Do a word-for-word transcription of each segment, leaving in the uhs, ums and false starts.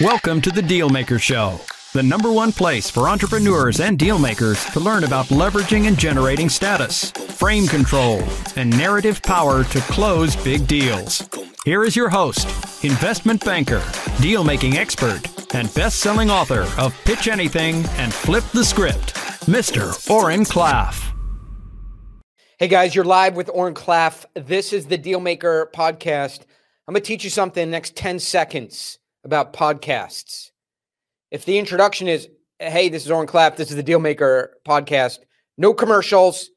Welcome to The Dealmaker Show, the number one place for entrepreneurs and dealmakers to learn about leveraging and generating status, frame control, and narrative power to close big deals. Here is your host, investment banker, dealmaking expert, and best-selling author of Pitch Anything and Flip the Script, Mister Oren Klaff. Hey guys, you're live with Oren Klaff. This is The Dealmaker Podcast. I'm going to teach you something in the next ten seconds. About podcasts. If the introduction is, hey, this is Oren Klaff, this is the Dealmaker Podcast, no commercials,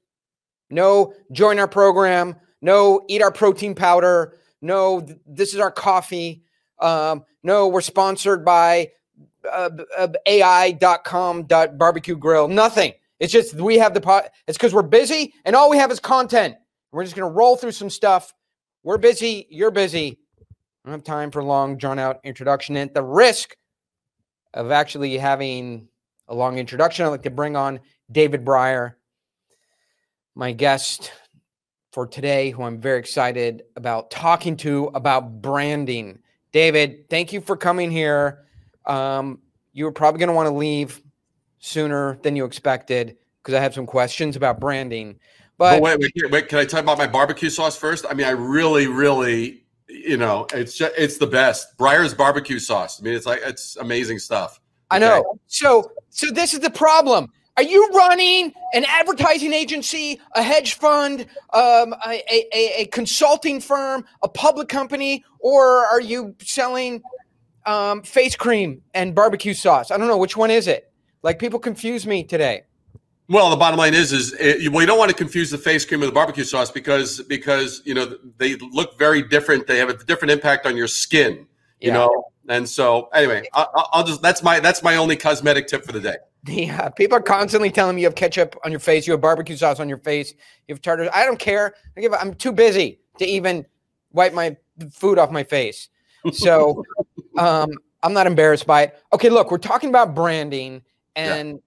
no join our program, no eat our protein powder, no th- this is our coffee, um, no we're sponsored by uh, uh, A I dot com dot barbecue grill, nothing. It's just we have the pod, it's because we're busy and all we have is content. We're just going to roll through some stuff. We're busy, you're busy. I don't have time for a long, drawn-out introduction. At the risk of actually having a long introduction, I'd like to bring on David Brier, my guest for today, who I'm very excited about talking to about branding. David, thank you for coming here. Um, you were probably going to want to leave sooner than you expected because I have some questions about branding. But, but wait, wait, wait, can I tell you about my barbecue sauce first? I mean, I really, really... You know, it's just, it's the best. Brier's barbecue sauce. I mean, it's like it's amazing stuff. Okay? I know. So, so this is the problem. Are you running an advertising agency, a hedge fund, um, a, a, a consulting firm, a public company, or are you selling um, face cream and barbecue sauce? I don't know. Which one is it? Like people confuse me today. Well, the bottom line is, is it, well, you don't want to confuse the face cream with the barbecue sauce because, because you know, they look very different. They have a different impact on your skin, you yeah. know. And so, anyway, I, I'll just that's my that's my only cosmetic tip for the day. Yeah, people are constantly telling me you have ketchup on your face, you have barbecue sauce on your face, you have tartar. I don't care. I give. I'm too busy to even wipe my food off my face, so um, I'm not embarrassed by it. Okay, look, we're talking about branding and. Yeah.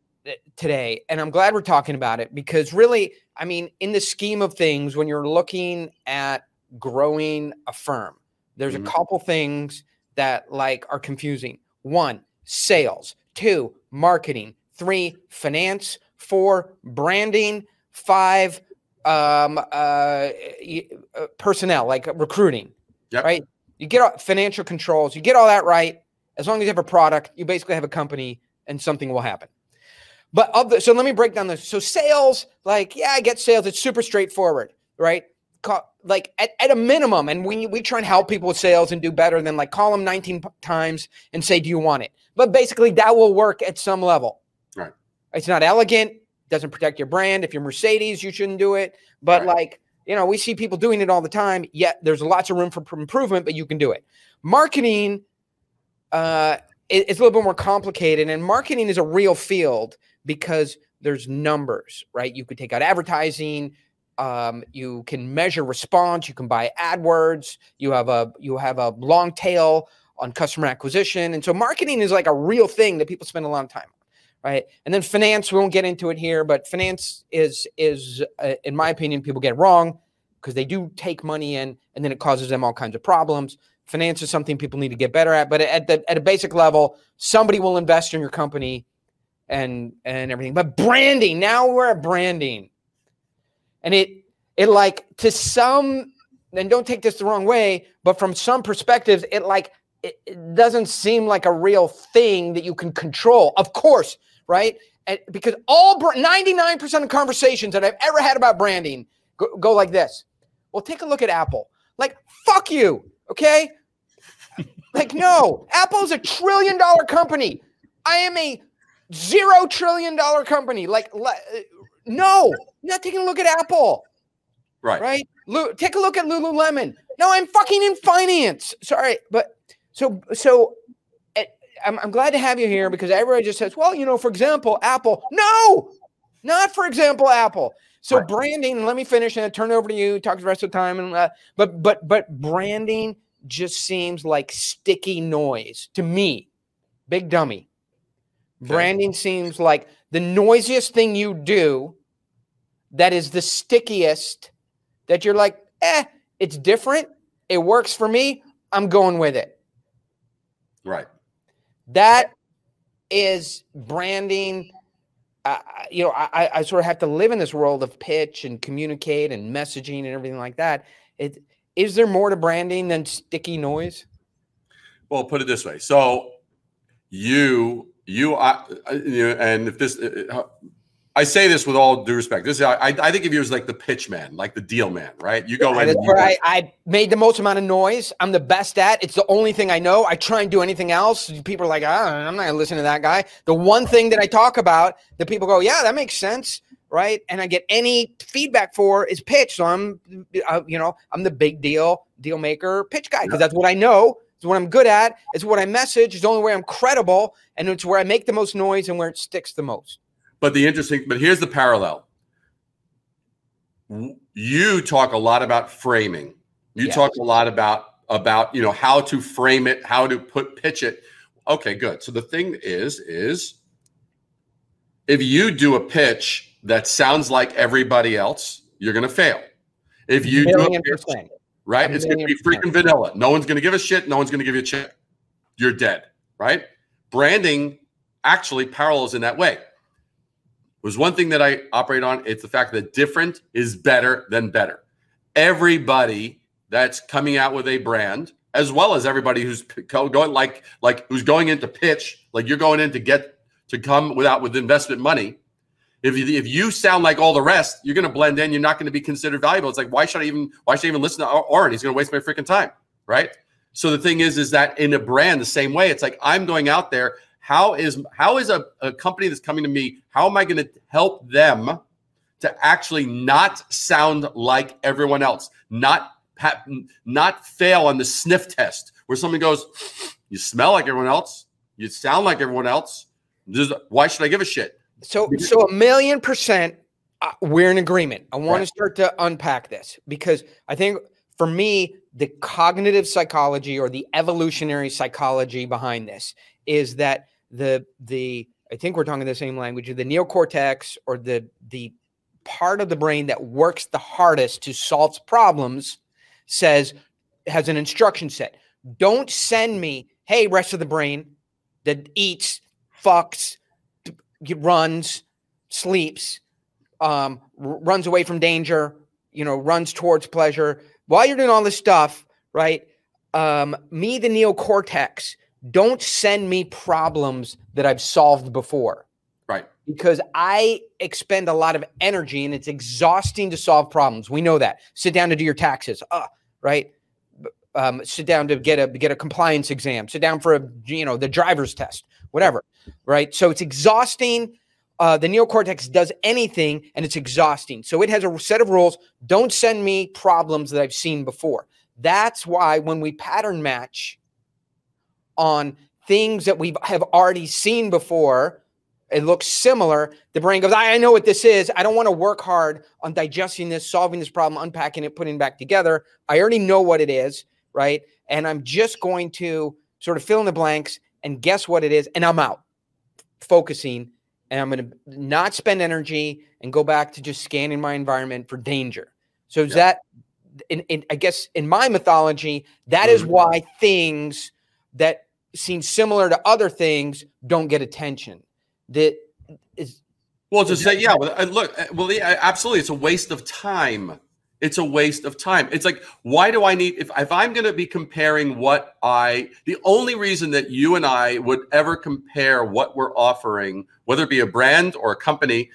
Today, and I'm glad we're talking about it because really, I mean, in the scheme of things, when you're looking at growing a firm, there's mm-hmm. a couple things that like are confusing. One, sales. Two, marketing. Three, finance. Four, branding. Five, um, uh, personnel, like recruiting, yep. right? You get all, financial controls. You get all that right. As long as you have a product, you basically have a company and something will happen. But of the, so let me break down this. So sales, like, yeah, I get sales. It's super straightforward, right? Call, like at, at a minimum, and we we try and help people with sales and do better than like call them nineteen times and say, do you want it? But basically that will work at some level. Right. It's not elegant. Doesn't protect your brand. If you're Mercedes, you shouldn't do it. But right. like, you know, we see people doing it all the time. Yet there's lots of room for improvement, but you can do it. Marketing uh, is a little bit more complicated. And marketing is a real field. Because there's numbers, right? You could take out advertising. Um, you can measure response. You can buy AdWords. You have a you have a long tail on customer acquisition, and so marketing is like a real thing that people spend a lot of time on, right? And then finance, we won't get into it here, but finance is is uh, in my opinion, people get it wrong because they do take money in, and then it causes them all kinds of problems. Finance is something people need to get better at, but at the at a basic level, somebody will invest in your company. And and everything, but branding. Now we're at branding, and it it like to some, and don't take this the wrong way, but from some perspectives, it like it, it doesn't seem like a real thing that you can control. Of course, right? And because all ninety-nine percent of conversations that I've ever had about branding go, go like this. Well, take a look at Apple. Like, fuck you, okay? Like, no, Apple's a trillion dollar company. I am a Zero trillion dollar company. Like, le- no, not taking a look at Apple. Right. Right. Lu- take a look at Lululemon. No, I'm fucking in finance. Sorry. But so, so uh, I'm, I'm glad to have you here because everybody just says, well, you know, for example, Apple. No, not for example, Apple. So right. branding, let me finish and I'll turn it over to you, talk the rest of the time. And uh, But, but, but branding just seems like sticky noise to me. Big dummy. Branding seems like the noisiest thing you do that is the stickiest that you're like, eh, it's different. It works for me. I'm going with it. Right. That is branding. Uh, you know, I, I sort of have to live in this world of pitch and communicate and messaging and everything like that. It, is there more to branding than sticky noise? Well, put it this way. So you, you, I, you and if this, I say this with all due respect. This, I, I think of you as like the pitch man, like the deal man, right? You go yeah, in. That's where I, I made the most amount of noise. I'm the best at. It's the only thing I know. I try and do anything else. People are like, ah, I'm not going to listen to that guy. The one thing that I talk about that people go, yeah, that makes sense. Right. And I get any feedback for is pitch. So I'm, uh, you know, I'm the big deal, deal maker, pitch guy, because that's what I know. It's what I'm good at. It's what I message. It's the only way I'm credible. And it's where I make the most noise and where it sticks the most. But the interesting, but here's the parallel. You talk a lot about framing. You yeah. talk a lot about, about, you know, how to frame it, how to put pitch it. Okay, good. So the thing is, is if you do a pitch that sounds like everybody else, you're going to fail. If you do a pitch, right? It's going to be freaking vanilla. No one's going to give a shit. No one's going to give you a check. You're dead, right? Branding actually parallels in that way. It was one thing that I operate on. It's the fact that different is better than better. Everybody that's coming out with a brand, as well as everybody who's going like, like who's going into pitch, like you're going in to get to come without with investment money. If you, if you sound like all the rest, you're going to blend in. You're not going to be considered valuable. It's like, why should I even, why should I even listen to Oren? He's going to waste my freaking time, right? So the thing is, is that in a brand, the same way, it's like, I'm going out there. How is, how is a, a company that's coming to me, how am I going to help them to actually not sound like everyone else, not, ha- not fail on the sniff test where someone goes, you smell like everyone else. You sound like everyone else. This is, why should I give a shit? So, so a million percent, uh, we're in agreement. I want right. to start to unpack this because I think for me, the cognitive psychology or the evolutionary psychology behind this is that the, the, I think we're talking the same language, the neocortex or the, the part of the brain that works the hardest to solve problems says, has an instruction set. Don't send me, hey, rest of the brain that eats, fucks, runs, sleeps, um, r- runs away from danger, you know, runs towards pleasure. While you're doing all this stuff, right, um, me, the neocortex, don't send me problems that I've solved before. Right. Because I expend a lot of energy and it's exhausting to solve problems. We know that. Sit down to do your taxes, uh, right? Um, sit down to get a get a compliance exam. Sit down for a you know the driver's test, whatever, right? So it's exhausting. Uh, the neocortex does anything, and it's exhausting. So it has a set of rules. Don't send me problems that I've seen before. That's why when we pattern match on things that we have already seen before, it looks similar. The brain goes, I know what this is. I don't want to work hard on digesting this, solving this problem, unpacking it, putting it back together. I already know what it is, right? And I'm just going to sort of fill in the blanks and guess what it is. And I'm out focusing and I'm going to not spend energy and go back to just scanning my environment for danger. So is yeah. that, in, in, I guess in my mythology, that mm-hmm. is why things that seem similar to other things don't get attention. That is well, just say, yeah, well, look, well, yeah, absolutely. It's a waste of time. It's a waste of time. It's like, why do I need, if, if I'm going to be comparing what I, the only reason that you and I would ever compare what we're offering, whether it be a brand or a company,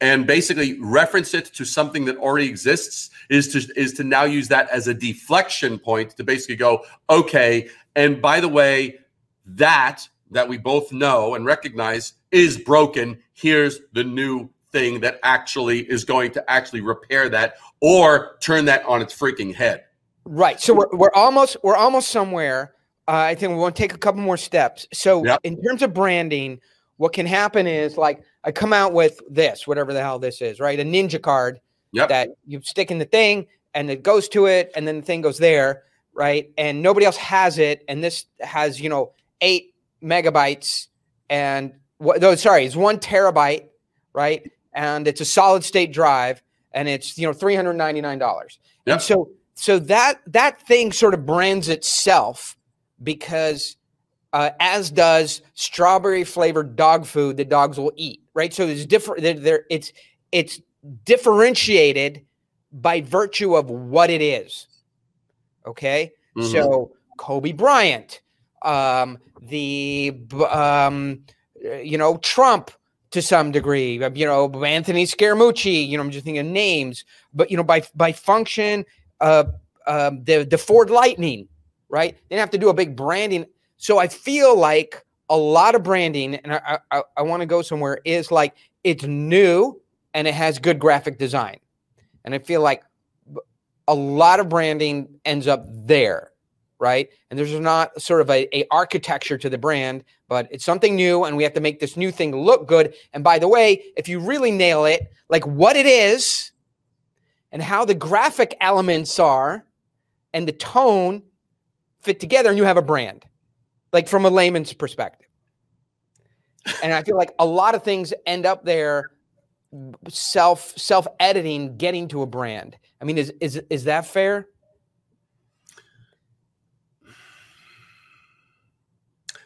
and basically reference it to something that already exists is to, is to now use that as a deflection point to basically go, okay. And by the way, that, that we both know and recognize is broken. Here's the new thing that actually is going to actually repair that or turn that on its freaking head. Right. So we're we're almost we're almost somewhere. Uh, I think we want to take a couple more steps. So yep. in terms of branding, what can happen is like I come out with this, whatever the hell this is, right? A ninja card yep. that you stick in the thing and it goes to it and then the thing goes there, right? And nobody else has it. And this has, you know, eight megabytes and what no, sorry, it's one terabyte, right? And it's a solid state drive and it's, you know, three hundred ninety-nine dollars. Yep. And so, so that, that thing sort of brands itself because uh, as does strawberry flavored dog food that dogs will eat, right? So it's different. They're, they're, it's it's differentiated by virtue of what it is. Okay, mm-hmm. So Kobe Bryant, um, the um, you know Trump to some degree, you know Anthony Scaramucci. You know, I'm just thinking of names, but you know by by function, uh, uh, the the Ford Lightning, right? They didn't have to do a big branding. So I feel like a lot of branding, and I I, I want to go somewhere is like it's new and it has good graphic design, and I feel like a lot of branding ends up there, right? And there's not sort of a, a architecture to the brand, but it's something new and we have to make this new thing look good. And by the way, if you really nail it, like what it is and how the graphic elements are and the tone fit together and you have a brand, like from a layman's perspective. And I feel like a lot of things end up there self, self-editing, getting to a brand. I mean, is, is, is that fair?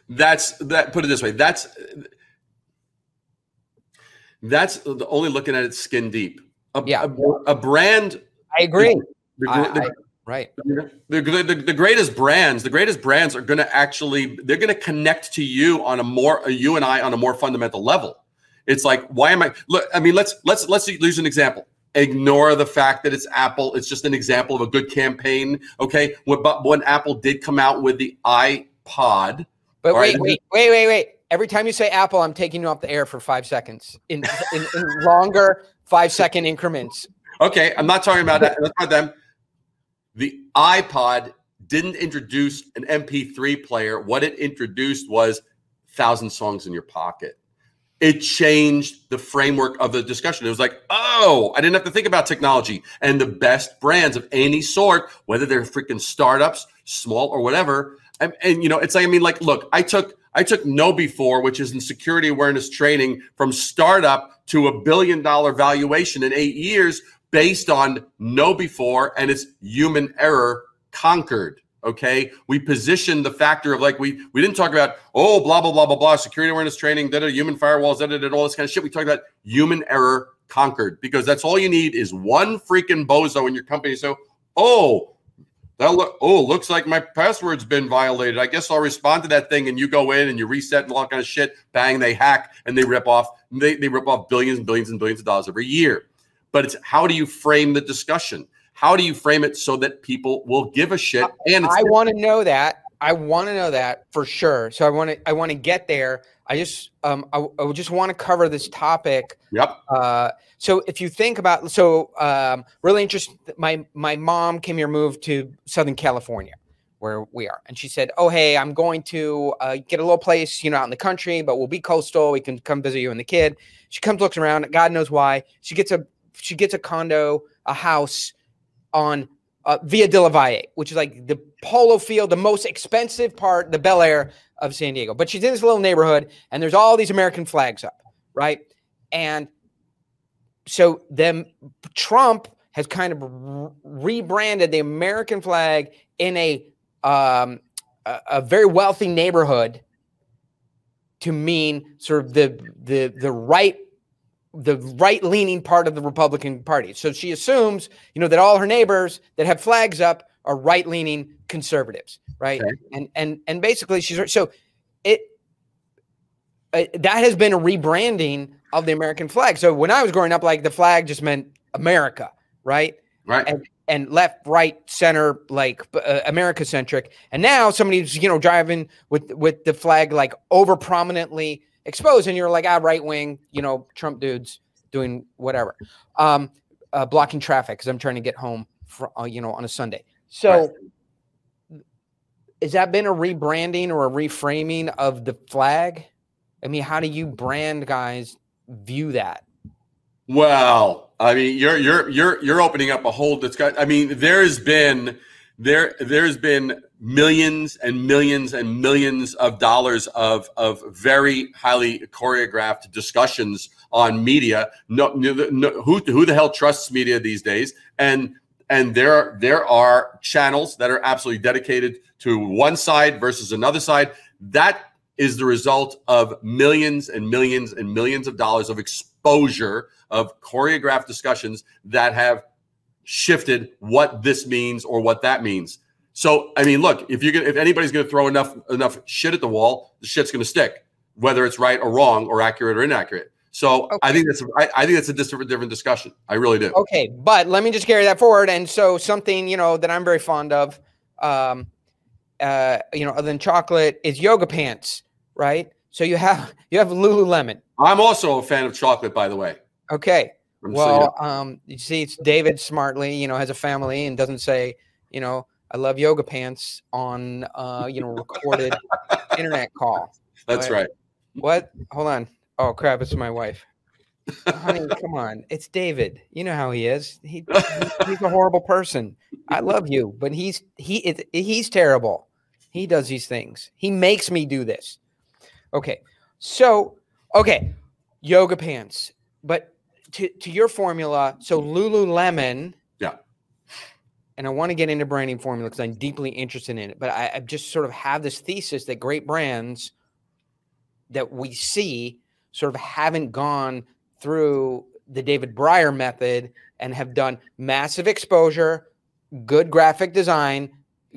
That's that, put it this way. That's, that's the only looking at it skin deep. A, yeah. a, a brand. I agree. The, the, I, the, I, right. The, the, the, the greatest brands, the greatest brands are going to actually, they're going to connect to you on a more, you and I on a more fundamental level. It's like, why am I, look, I mean, let's, let's, let's use an example. Ignore the fact that it's Apple. It's just an example of a good campaign. Okay. But when Apple did come out with the iPod. But wait, right? wait, wait, wait, wait. Every time you say Apple, I'm taking you off the air for five seconds in, in, in longer five second increments. Okay. I'm not talking about that. That's not them. The iPod didn't introduce an M P three player. What it introduced was thousand songs in your pocket. It changed the framework of the discussion. It was like, oh, I didn't have to think about technology. And the best brands of any sort, whether they're freaking startups, small or whatever. And, and you know, it's like, I mean, like, look, I took, I took know be four, which is in security awareness training, from startup to a billion dollar valuation in eight years based on know be four and its human error conquered. Okay, we positioned the factor of like we we didn't talk about oh blah blah blah blah blah security awareness training, da da human firewalls, da da da all this kind of shit. We talked about human error conquered because that's all you need is one freaking bozo in your company. So oh that look oh looks like my password's been violated. I guess I'll respond to that thing and you go in and you reset and all that kind of shit. Bang, they hack and they rip off they they rip off billions and billions and billions of dollars every year. But it's how do you frame the discussion? How do you frame it so that people will give a shit? And it's I want to know that. I want to know that for sure. So I want to. I want to get there. I just. Um. I, I just want to cover this topic. Yep. Uh. So if you think about. So. Um. Really interesting. My my mom came here, moved to Southern California, where we are, and she said, "Oh hey, I'm going to uh, get a little place, you know, out in the country, but we'll be coastal. We can come visit you and the kid." She comes, looks around. God knows why. She gets a. She gets a condo, a house. On uh, Via de la Valle, which is like the polo field, the most expensive part, the Bel Air of San Diego. But she's in this little neighborhood, and there's all these American flags up, right? And so then Trump has kind of rebranded the American flag in a um, a, a very wealthy neighborhood to mean sort of the the the right. the right-leaning part of the Republican Party. So she assumes, you know, that all her neighbors that have flags up are right-leaning conservatives, right? Okay. And and and basically she's so it uh, that has been a rebranding of the American flag. So when I was growing up, like the flag just meant America, right? Right. And, and left, right, center, like uh, America-centric. And now somebody's, you know, driving with with the flag like over prominently exposed, and you're like, ah, right wing, you know, Trump dudes doing whatever, um, uh, blocking traffic because I'm trying to get home, for, uh, you know, on a Sunday. So, right. Has that been a rebranding or a reframing of the flag? I mean, how do you brand guys view that? Well, I mean, you're you're you're you're opening up a whole discussion. I mean, there has been there there's been. millions and millions and millions of dollars of of very highly choreographed discussions on media. No, no, no who who the hell trusts media these days? And And there, there are channels that are absolutely dedicated to one side versus another side. That is the result of millions and millions and millions of dollars of exposure of choreographed discussions that have shifted what this means or what that means. So, I mean, look, if you're gonna, if anybody's going to throw enough enough shit at the wall, the shit's going to stick, whether it's right or wrong or accurate or inaccurate. So okay. I think that's a, I, I think that's a different, different discussion. I really do. Okay, but let me just carry that forward. And so something, you know, that I'm very fond of, um, uh, you know, other than chocolate, is yoga pants, right? So you have you have Lululemon. I'm also a fan of chocolate, by the way. Okay. I'm well, so, yeah. um, you see, it's David smartly, you know, has a family and doesn't say, you know, I love yoga pants on, uh, you know, recorded internet call. That's but, right. What? Hold on. Oh, crap. It's my wife. Honey, come on. It's David. You know how he is. He, he's a horrible person. I love you, but he's, he, it, he's terrible. He does these things. He makes me do this. Okay. So, okay. Yoga pants, but to, to your formula. So Lululemon. Yeah. And I want to get into branding formula because I'm deeply interested in it. But I, I just sort of have this thesis that great brands that we see sort of haven't gone through the David Brier method and have done massive exposure, good graphic design,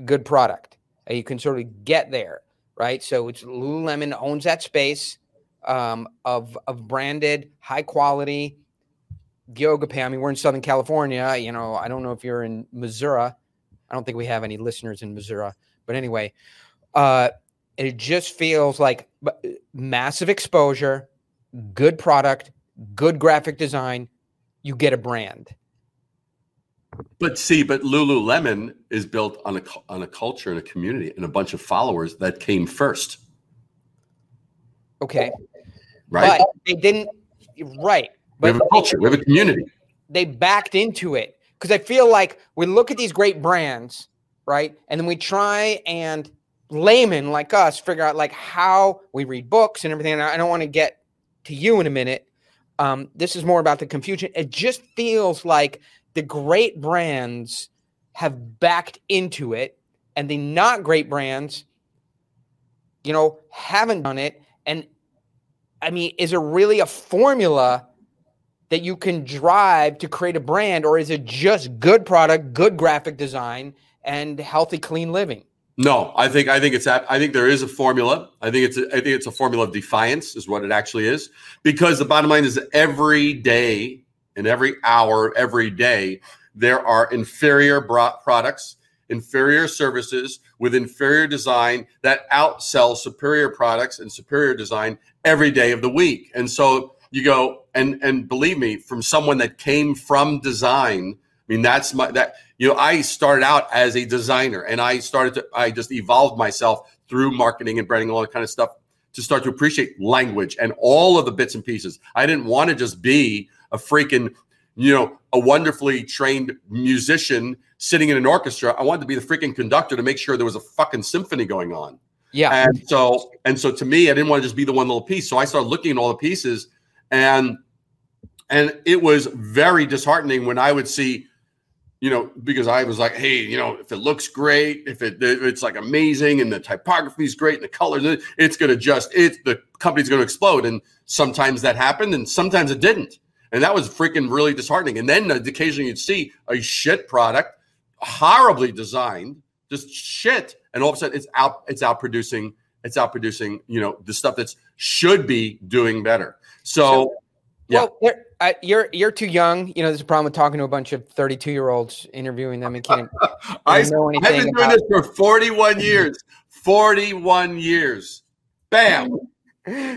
good product. You can sort of get there, right? So it's Lululemon owns that space um, of, of branded, high quality yoga pants. I mean, we're in Southern California. You know, I don't know if you're in Missouri. I don't think we have any listeners in Missouri. But anyway, uh, it just feels like massive exposure, good product, good graphic design. You get a brand. But see, but Lululemon is built on a on a culture and a community and a bunch of followers that came first. Okay, right? But they didn't. Right. But we have a culture. They, we have a community. They backed into it because I feel like we look at these great brands, right? And then we try and laymen like us figure out like how we read books and everything. And I don't want to get to you in a minute. Um, this is more about the confusion. It just feels like the great brands have backed into it and the not great brands, you know, haven't done it. And I mean, is there really a formula that you can drive to create a brand, or is it just good product, good graphic design, and healthy, clean living? No, I think I think it's I think there is a formula. I think it's a, I think it's a formula of defiance is what it actually is, because the bottom line is every day and every hour, every day there are inferior products, inferior services with inferior design that outsell superior products and superior design every day of the week, and so. You go and and believe me, from someone that came from design. I mean, that's my that you know. I started out as a designer, and I started to I just evolved myself through marketing and branding, all that kind of stuff, to start to appreciate language and all of the bits and pieces. I didn't want to just be a freaking you know a wonderfully trained musician sitting in an orchestra. I wanted to be the freaking conductor to make sure there was a fucking symphony going on. Yeah. And so and so to me, I didn't want to just be the one little piece. So I started looking at all the pieces. And and it was very disheartening when I would see, you know, because I was like, hey, you know, if it looks great, if it if it's like amazing, and the typography is great, and the colors, it's gonna just it's the company's gonna explode. And sometimes that happened, and sometimes it didn't, and that was freaking really disheartening. And then occasionally you'd see a shit product, horribly designed, just shit, and all of a sudden it's out it's out producing. It's out producing, you know, the stuff that should be doing better. So, yeah. Well, uh, you're you're too young. You know, there's a problem with talking to a bunch of thirty-two-year-olds, interviewing them and can't I, know anything. I've been doing about this for forty-one years. forty-one years. Bam.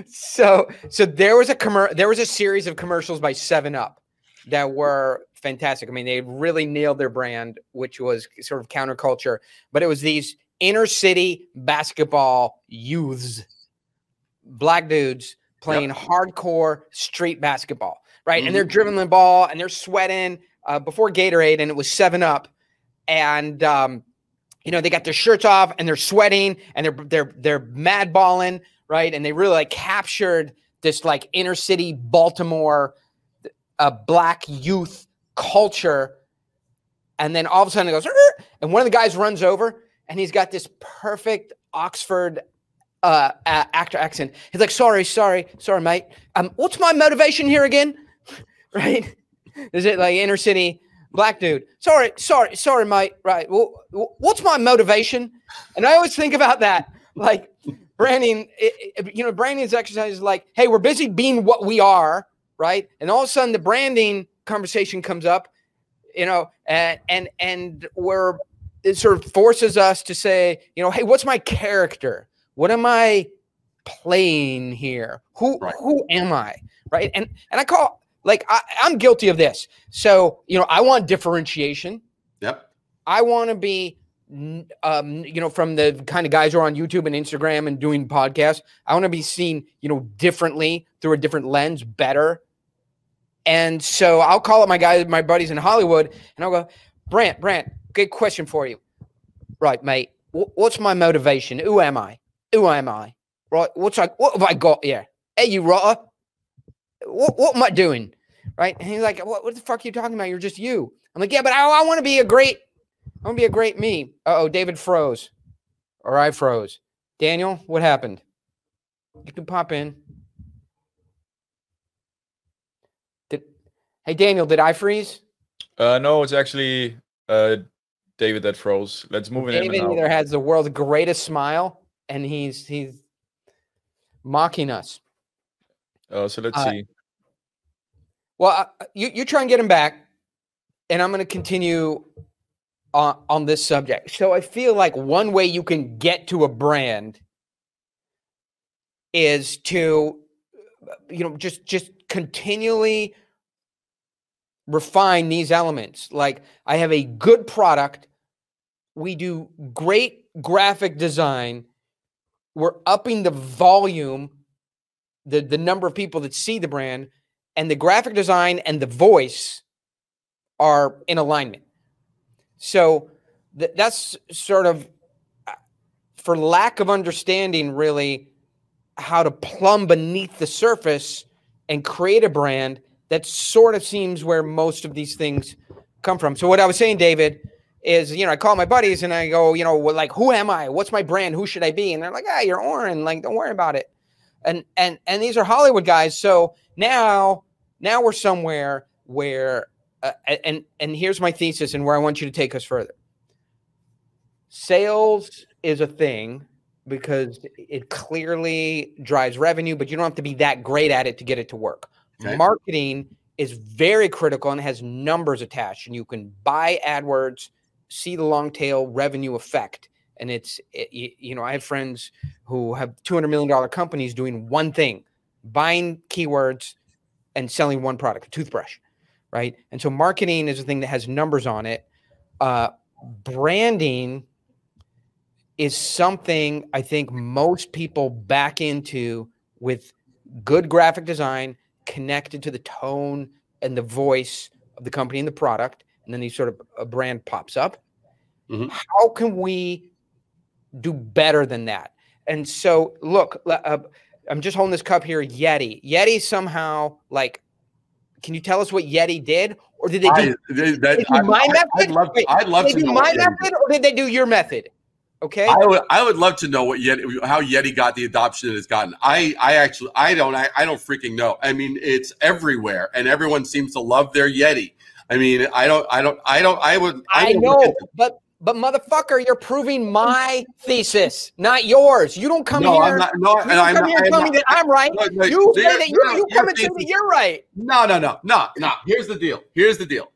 So, so there was a commer there was a series of commercials by seven up that were fantastic. I mean, they really nailed their brand, which was sort of counterculture, but it was these inner city basketball youths, black dudes playing yep. hardcore street basketball, right? Mm-hmm. And they're dribbling the ball and they're sweating uh, before Gatorade, and it was seven up, and um, you know they got their shirts off and they're sweating and they're they're they're mad balling, right? And they really like captured this like inner city Baltimore uh, black youth culture And then all of a sudden it goes, and one of the guys runs over and he's got this perfect Oxford uh, uh, actor accent. He's like, sorry, sorry, sorry, mate. Um, what's my motivation here again? Right? Is it like inner city black dude? Sorry, sorry, sorry, mate. Right. Well, what's my motivation? And I always think about that. Like branding, it, it, you know, branding's exercise is like, hey, we're busy being what we are. Right. And all of a sudden the branding conversation comes up, you know, and, and, and we're, it sort of forces us to say, you know, hey, what's my character? What am I playing here? Who, right. who am I? Right. And, and I call, like, I, I'm guilty of this. So, you know, I want differentiation. Yep. I want to be, um, you know, from the kind of guys who are on YouTube and Instagram and doing podcasts, I want to be seen, you know, differently through a different lens, better. And so I'll call up my guys, my buddies in Hollywood, and I'll go, Brant, Brant, good question for you. Right, mate. What's my motivation? Who am I? Who am I? Right. What's I, what have I got here? Hey, you rotter. What, what am I doing? Right. And he's like, what, what the fuck are you talking about? You're just you. I'm like, yeah, but I, I want to be a great, I want to be a great me. Uh-oh, David froze. Or I froze. Daniel, what happened? You can pop in. Did, hey, Daniel, did I freeze? Uh, no, it's actually uh, David that froze. Let's move it in. David either has the world's greatest smile, and he's he's mocking us. Oh, so let's uh, see. Well, uh, you, you try and get him back, and I'm going to continue on, on this subject. So I feel like one way you can get to a brand is to, you know, just, just continually refine these elements. Like, I have a good product. We do great graphic design. We're upping the volume, the, the number of people that see the brand, and the graphic design and the voice are in alignment. So th- that's sort of, for lack of understanding, really, how to plumb beneath the surface and create a brand. That sort of seems where most of these things come from. So what I was saying, David, is, you know, I call my buddies and I go, you know, well, like, who am I? What's my brand? Who should I be? And they're like, ah, you're Oren. Like, don't worry about it. And and and these are Hollywood guys. So now now we're somewhere where uh, and and here's my thesis and where I want you to take us further. Sales is a thing because it clearly drives revenue, but you don't have to be that great at it to get it to work. Okay. Marketing is very critical and has numbers attached, and you can buy AdWords, see the long tail revenue effect. And it's, it, you know, I have friends who have two hundred million dollar companies doing one thing, buying keywords and selling one product, a toothbrush, right? And so marketing is a thing that has numbers on it. Uh, branding is something I think most people back into with good graphic design connected to the tone and the voice of the company and the product. And then these sort of a brand pops up. Mm-hmm. How can we do better than that? And so, look, uh, I'm just holding this cup here. Yeti, Yeti somehow, like, can you tell us what Yeti did, or did they do my method? I'd love to know my method, or did they do your method? Okay, I would, I would love to know what Yeti, how Yeti got the adoption it has gotten. I, I actually, I don't, I, I don't freaking know. I mean, it's everywhere, and everyone seems to love their Yeti. I mean, I don't, I don't, I don't, I would, I, I know, but. But motherfucker, you're proving my thesis, not yours. You don't come no, here. I'm not, no, you and come I'm here not, and tell I'm me not, that I'm right. No, no, you say that you, no, you come and say that you're right. No, no, no, no, no. Here's the deal. Here's the deal.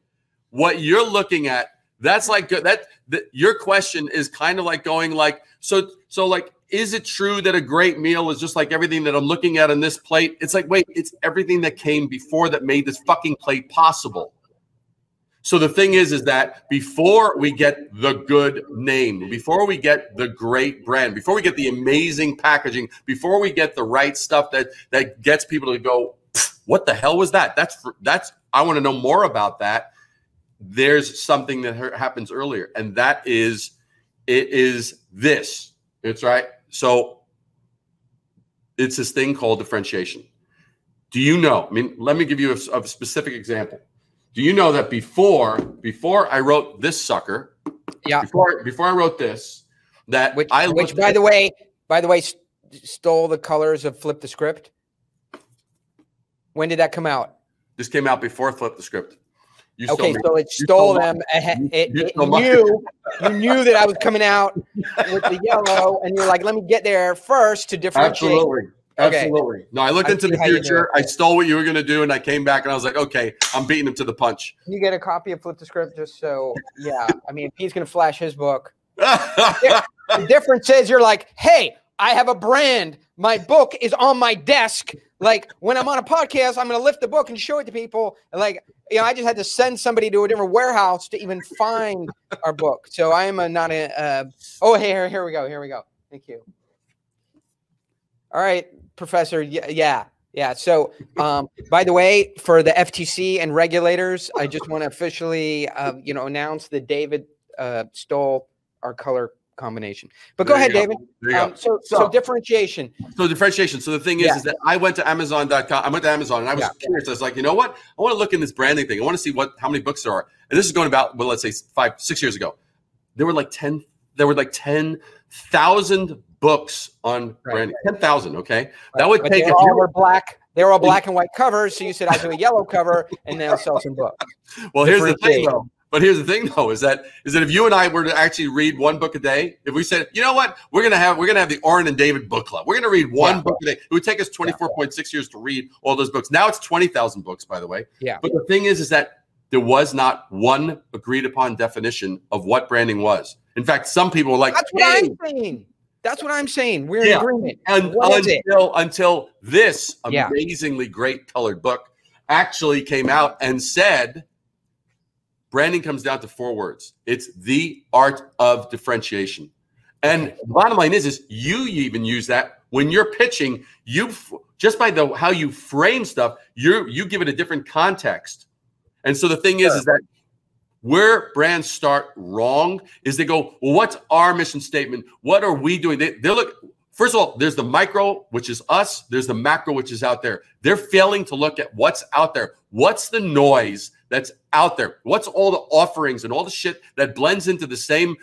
What you're looking at, that's like that. that your question is kind of like going like, so, so like, is it true that a great meal is just like everything that I'm looking at on this plate? It's like, wait, it's everything that came before that made this fucking plate possible. So the thing is, is that before we get the good name, before we get the great brand, before we get the amazing packaging, before we get the right stuff that that gets people to go, what the hell was that? That's that's I want to know more about that. There's something that happens earlier, and that is it is this. It's right. So it's this thing called differentiation. Do you know? I mean, let me give you a, a specific example. Do you know that before before I wrote this sucker, yeah, before before I wrote this, that which, I which by the way, by the way, st- stole the colors of Flip the Script. When did that come out? This came out before Flip the Script. You okay, so it stole, stole them. It, it, you, it knew, you knew that I was coming out with the yellow, and you're like, let me get there first to differentiate. Absolutely. Absolutely. Okay. No, I looked I into the future. I stole what you were going to do, and I came back, and I was like, okay, I'm beating him to the punch. Can you get a copy of Flip the Script just so, yeah. I mean, he's going to flash his book. The difference is you're like, hey, I have a brand. My book is on my desk. Like, when I'm on a podcast, I'm going to lift the book and show it to people. And like, you know, I just had to send somebody to a different warehouse to even find our book. So I am a, not a uh, – oh, here, here we go. Here we go. Thank you. All right, Professor. Yeah, yeah. yeah. So um, by the way, for the F T C and regulators, I just want to officially, uh, you know, announce that David uh, stole our color combination. But go ahead, David. Um, so, so, so differentiation. So differentiation. So the thing is, yeah. is that I went to Amazon dot com. I went to Amazon and I was yeah. curious. I was like, you know what? I want to look in this branding thing. I want to see what how many books there are. And this is going about, well, let's say five, six years ago. There were like ten. There were like ten thousand books on right. branding. Ten thousand. Okay, right. That would but take. They all year. were black. They were all black and white covers. So you said I do a yellow cover and then I'll sell some books. Well, here's the thing, though. But here's the thing, though, is that is that if you and I were to actually read one book a day, if we said, you know what, we're gonna have we're gonna have the Oren and David book club. We're gonna read one yeah. book a day. It would take us twenty-four point six yeah. years to read all those books. Now it's twenty thousand books, by the way. Yeah. But the thing is, is that there was not one agreed upon definition of what branding was. In fact, some people were like, that's what hey. I'm saying. That's what I'm saying. We're yeah. in agreement. And what until until this amazingly yeah. great colored book actually came out and said. Branding comes down to four words. It's the art of differentiation. And the bottom line is, is you even use that when you're pitching. You just by the how you frame stuff, you you give it a different context. And so the thing is, is that where brands start wrong is they go, well, what's our mission statement? What are we doing? They, they look. First of all, there's the micro, which is us. There's the macro, which is out there. They're failing to look at what's out there. What's the noise that's out there? What's all the offerings and all the shit that blends into the same,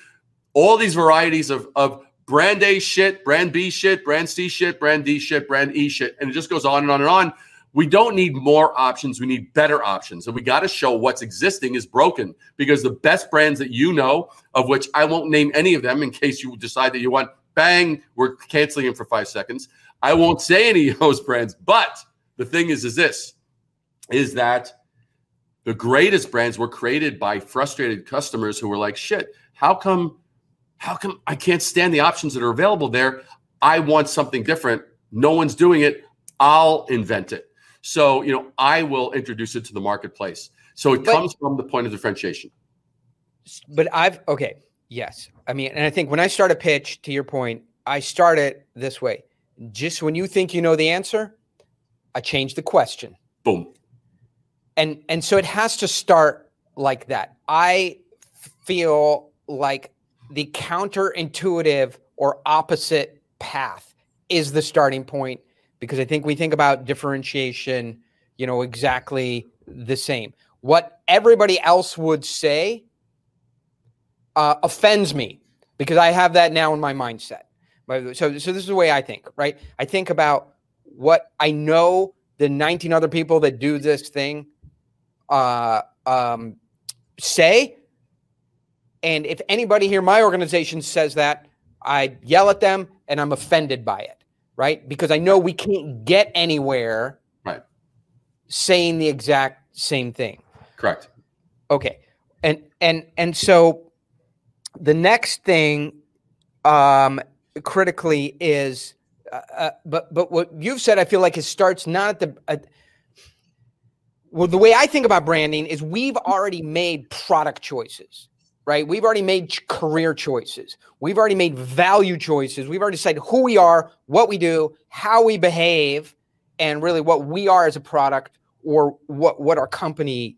all these varieties of, of brand A shit, brand B shit, brand C shit, brand D shit, brand E shit. And it just goes on and on and on. We don't need more options. We need better options. And we got to show what's existing is broken, because the best brands that you know, of which I won't name any of them in case you decide that you want, bang, we're canceling him for five seconds. I won't say any of those brands. But the thing is, is this, is that the greatest brands were created by frustrated customers who were like, shit, how come, how come I can't stand the options that are available there? I want something different. No one's doing it. I'll invent it. So, you know, I will introduce it to the marketplace. So it but, comes from the point of differentiation. But I've, okay. Yes. I mean, and I think when I start a pitch, to your point, I start it this way. Just when you think you know the answer, I change the question. Boom. And and so it has to start like that. I feel like the counterintuitive or opposite path is the starting point, because I think we think about differentiation, you know, exactly the same. What everybody else would say Uh, offends me, because I have that now in my mindset. So, so this is the way I think, right? I think about what I know the nineteen other people that do this thing uh, um, say. And if anybody here, my organization says that, I yell at them and I'm offended by it, right? Because I know we can't get anywhere right. saying the exact same thing. Correct. Okay. And, and, and so, the next thing um, critically is, uh, uh, but but what you've said, I feel like it starts not at the, uh, well, the way I think about branding is we've already made product choices, right? We've already made ch- career choices. We've already made value choices. We've already decided who we are, what we do, how we behave, and really what we are as a product or what, what our company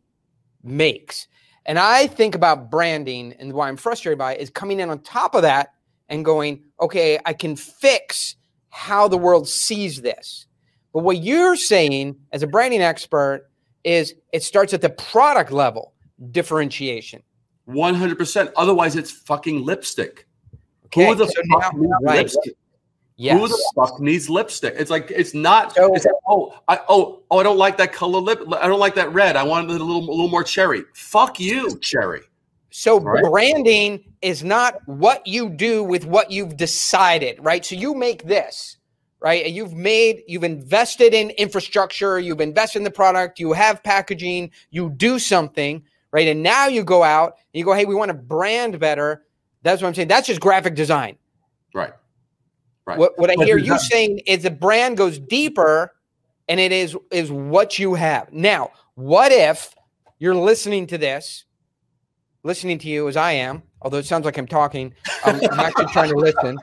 makes. And I think about branding, and why I'm frustrated by it is coming in on top of that and going, okay, I can fix how the world sees this. But what you're saying as a branding expert is it starts at the product level differentiation. one hundred percent. Otherwise, it's fucking lipstick. Okay. Who the so fuck now, needs right. lipstick? Yes. Who the fuck needs lipstick? It's like, it's not, so, it's like, oh, I, oh, oh, I don't like that color lip. I don't like that red. I wanted a little, a little more cherry. Fuck you, cherry. So right? Branding is not what you do with what you've decided, right? So you make this, right? And you've made, you've invested in infrastructure. You've invested in the product. You have packaging. You do something, right? And now you go out and you go, hey, we want to brand better. That's what I'm saying. That's just graphic design. Right. Right. What, what I hear you saying is the brand goes deeper and it is, is what you have. Now, what if you're listening to this, listening to you as I am, although it sounds like I'm talking, I'm, I'm actually trying to listen.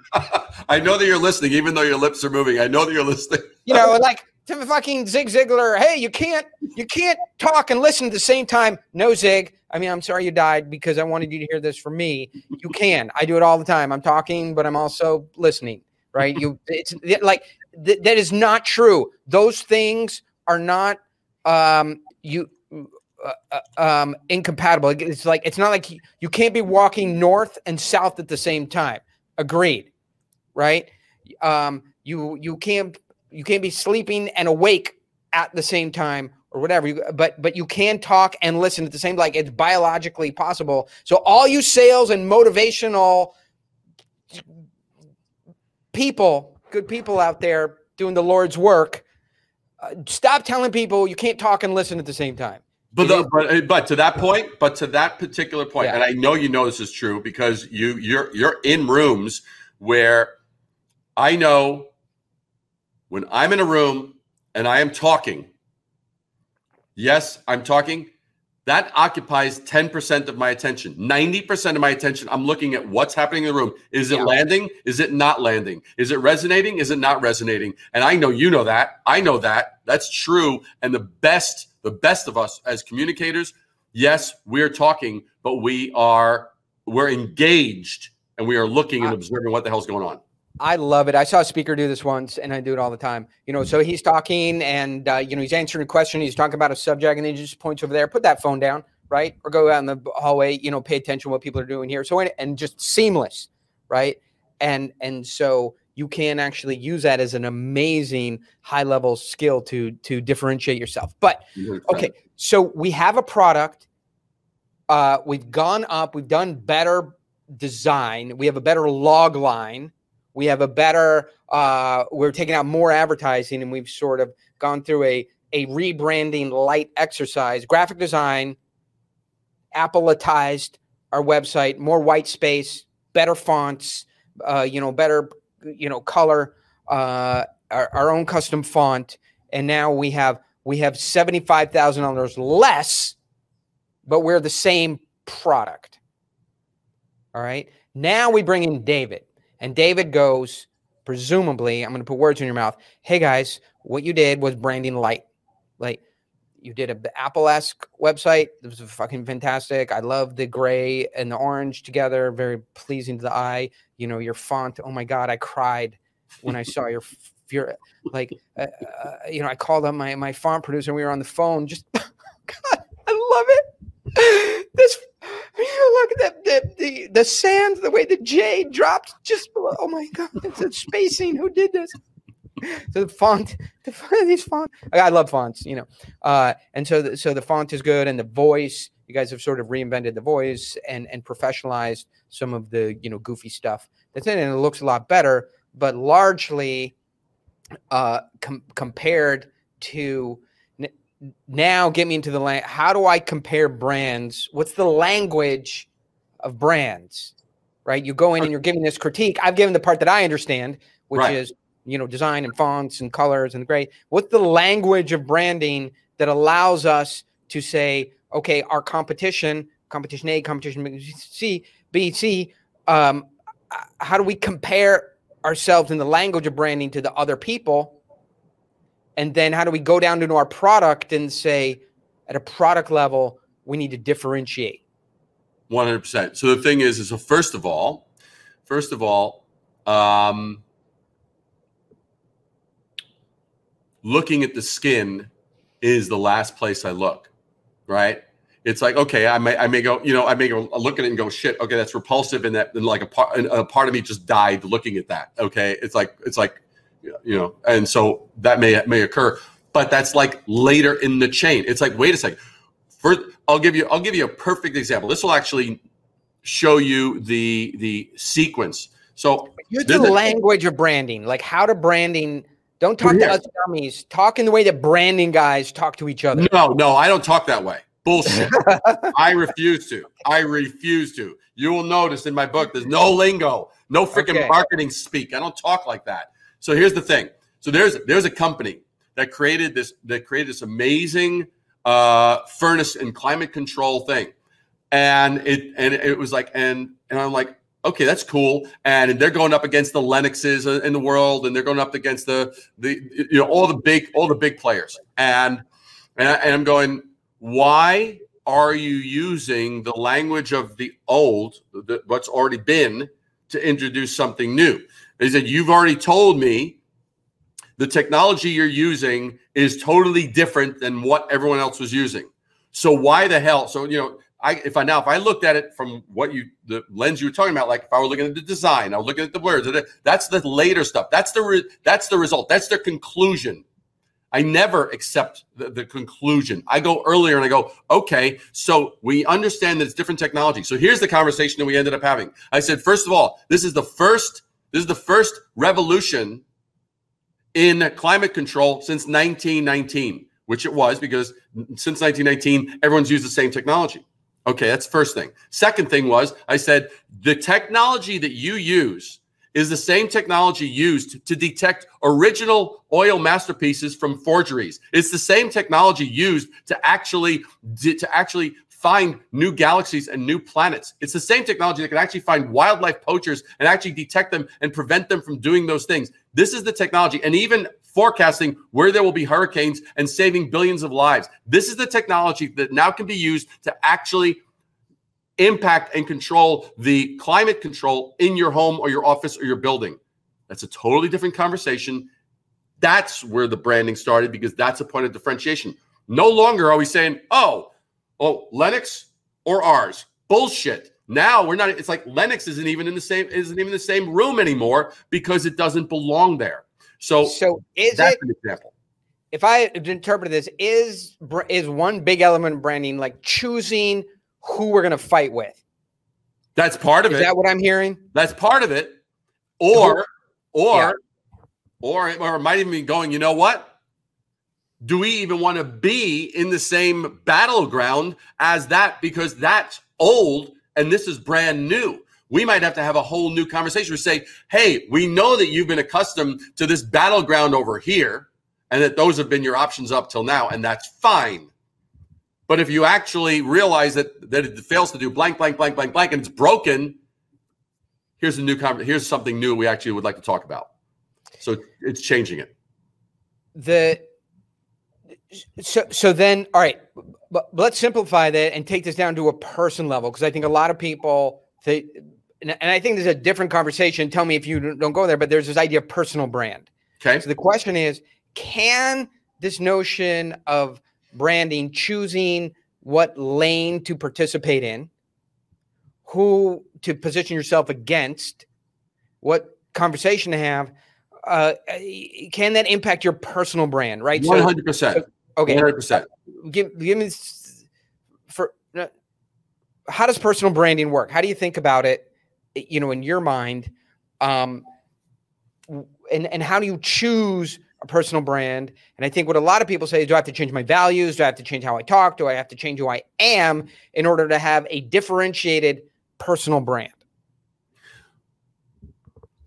I know that you're listening, even though your lips are moving. I know that you're listening. You know, like to the fucking Zig Ziglar. Hey, you can't, you can't talk and listen at the same time. No, Zig. I mean, I'm sorry you died because I wanted you to hear this from me. You can. I do it all the time. I'm talking, but I'm also listening, right? You, it's like th that is not true. Those things are not um, you uh, uh, um, incompatible. It's like it's not like you, you can't be walking north and south at the same time. Agreed, right? Um, you you can't you can't be sleeping and awake at the same time. Or whatever, you, but but you can talk and listen at the same. Like it's biologically possible. So all you sales and motivational people, good people out there doing the Lord's work, uh, stop telling people you can't talk and listen at the same time. But the, but but to that point, but to that particular point, yeah. And I know you know this is true because you you're you're in rooms where I know when I'm in a room and I am talking. Yes, I'm talking. That occupies ten percent of my attention. ninety percent of my attention, I'm looking at what's happening in the room. Is it yeah. landing? Is it not landing? Is it resonating? Is it not resonating? And I know you know that. I know that. That's true. And the best, the best of us as communicators, yes, we're talking, but we are, we're engaged and we are looking and observing what the hell's going on. I love it. I saw a speaker do this once, and I do it all the time. You know, so he's talking, and uh, you know, he's answering a question. He's talking about a subject, and he just points over there. Put that phone down, right? Or go out in the hallway. You know, pay attention to what people are doing here. So, and just seamless, right? And and so you can actually use that as an amazing high level skill to to differentiate yourself. But okay, so we have a product. Uh, we've gone up. We've done better design. We have a better log line. We have a better, uh, we're taking out more advertising and we've sort of gone through a, a rebranding light exercise, graphic design, Appleitized our website, more white space, better fonts, uh, you know, better, you know, color, uh, our, our own custom font. And now we have, we have seventy-five thousand dollars less, but we're the same product. All right. Now we bring in David. And David goes, presumably, I'm going to put words in your mouth. Hey, guys, what you did was branding light. Like, you did an Apple-esque website. It was fucking fantastic. I love the gray and the orange together. Very pleasing to the eye. You know, your font. Oh, my God, I cried when I saw your, your like, uh, uh, you know, I called up my, my font producer. And we were on the phone. Just, God, I love it. This look at the, the, the, the sand, the way the J dropped just below. Oh, my God. It's a spacing. Who did this? So the font, the font of these fonts. I love fonts, you know. Uh, and so the, so the font is good and the voice. You guys have sort of reinvented the voice and, and professionalized some of the, you know, goofy stuff that's in it. And it looks a lot better, but largely uh, com compared to... Now get me into the land. How do I compare brands? What's the language of brands, right? You go in and you're giving this critique. I've given the part that I understand, which right. is, you know, design and fonts and colors and gray. What's the language of branding that allows us to say, okay, our competition, competition A, competition C, B, C, um, how do we compare ourselves in the language of branding to the other people? And then how do we go down into our product and say, at a product level, we need to differentiate? one hundred percent. So the thing is, is so first of all, first of all, um, looking at the skin is the last place I look, right? It's like, okay, I may, I may go, you know, I may go look at it and go, shit, okay, that's repulsive, and that, and like a part, a part of me just died looking at that. Okay, it's like, it's like, you know, and so that may may occur, but that's like later in the chain. It's like, wait a second. First, I'll give you, I'll give you a perfect example. This will actually show you the the sequence. So you do the language of branding, like how to branding. Don't talk yeah. to us dummies. Talk in the way that branding guys talk to each other. No, no, I don't talk that way. Bullshit. I refuse to. I refuse to. You will notice in my book, there's no lingo, no freaking okay. marketing speak. I don't talk like that. So here's the thing. So there's there's a company that created this that created this amazing uh, furnace and climate control thing, and it and it was like and and I'm like, okay, that's cool. And, and they're going up against the Lennoxes in the world, and they're going up against the the you know all the big all the big players. And and, I, and I'm going, why are you using the language of the old, the, what's already been, to introduce something new? They said, you've already told me the technology you're using is totally different than what everyone else was using. So why the hell? So, you know, I if I now, if I looked at it from what you, the lens you were talking about, like if I were looking at the design, I was looking at the words, that's the later stuff. That's the, re, that's the result. That's their conclusion. I never accept the, the conclusion. I go earlier and I go, okay, so we understand that it's different technology. So here's the conversation that we ended up having. I said, first of all, this is the first This is the first revolution in climate control since nineteen nineteen, which it was, because since nineteen nineteen, everyone's used the same technology. Okay, that's the first thing. Second thing was, I said, the technology that you use is the same technology used to detect original oil masterpieces from forgeries. It's the same technology used to actually to actually find new galaxies and new planets. It's the same technology that can actually find wildlife poachers and actually detect them and prevent them from doing those things. This is the technology, and even forecasting where there will be hurricanes and saving billions of lives. This is the technology that now can be used to actually impact and control the climate control in your home or your office or your building. That's a totally different conversation. That's where the branding started, because that's a point of differentiation. No longer are we saying, oh, Oh, Lennox or ours? Bullshit. Now we're not. It's like Lennox isn't even in the same isn't even in the same room anymore, because it doesn't belong there. So, so is that's it, an example. If I interpret this, is is one big element of branding like choosing who we're going to fight with? That's part of is it. Is that what I'm hearing? That's part of it. Or or yeah. or or it might even be going, you know what? Do we even want to be in the same battleground as that? Because that's old and this is brand new. We might have to have a whole new conversation. We say, hey, we know that you've been accustomed to this battleground over here and that those have been your options up till now, and that's fine. But if you actually realize that, that it fails to do blank, blank, blank, blank, blank, and it's broken, here's a new con- here's something new we actually would like to talk about. So it's changing it. The... So, so then, all right, but let's simplify that and take this down to a person level. Cause I think a lot of people, they, and I think there's a different conversation. Tell me if you don't go there, but there's this idea of personal brand. Okay. So the question is, can this notion of branding, choosing what lane to participate in, who to position yourself against, what conversation to have, uh, can that impact your personal brand, right? one hundred percent. So, okay. one hundred percent. Give, give me for uh, how does personal branding work? How do you think about it, you know, in your mind? Um, and, and how do you choose a personal brand? And I think what a lot of people say is, do I have to change my values? Do I have to change how I talk? Do I have to change who I am in order to have a differentiated personal brand?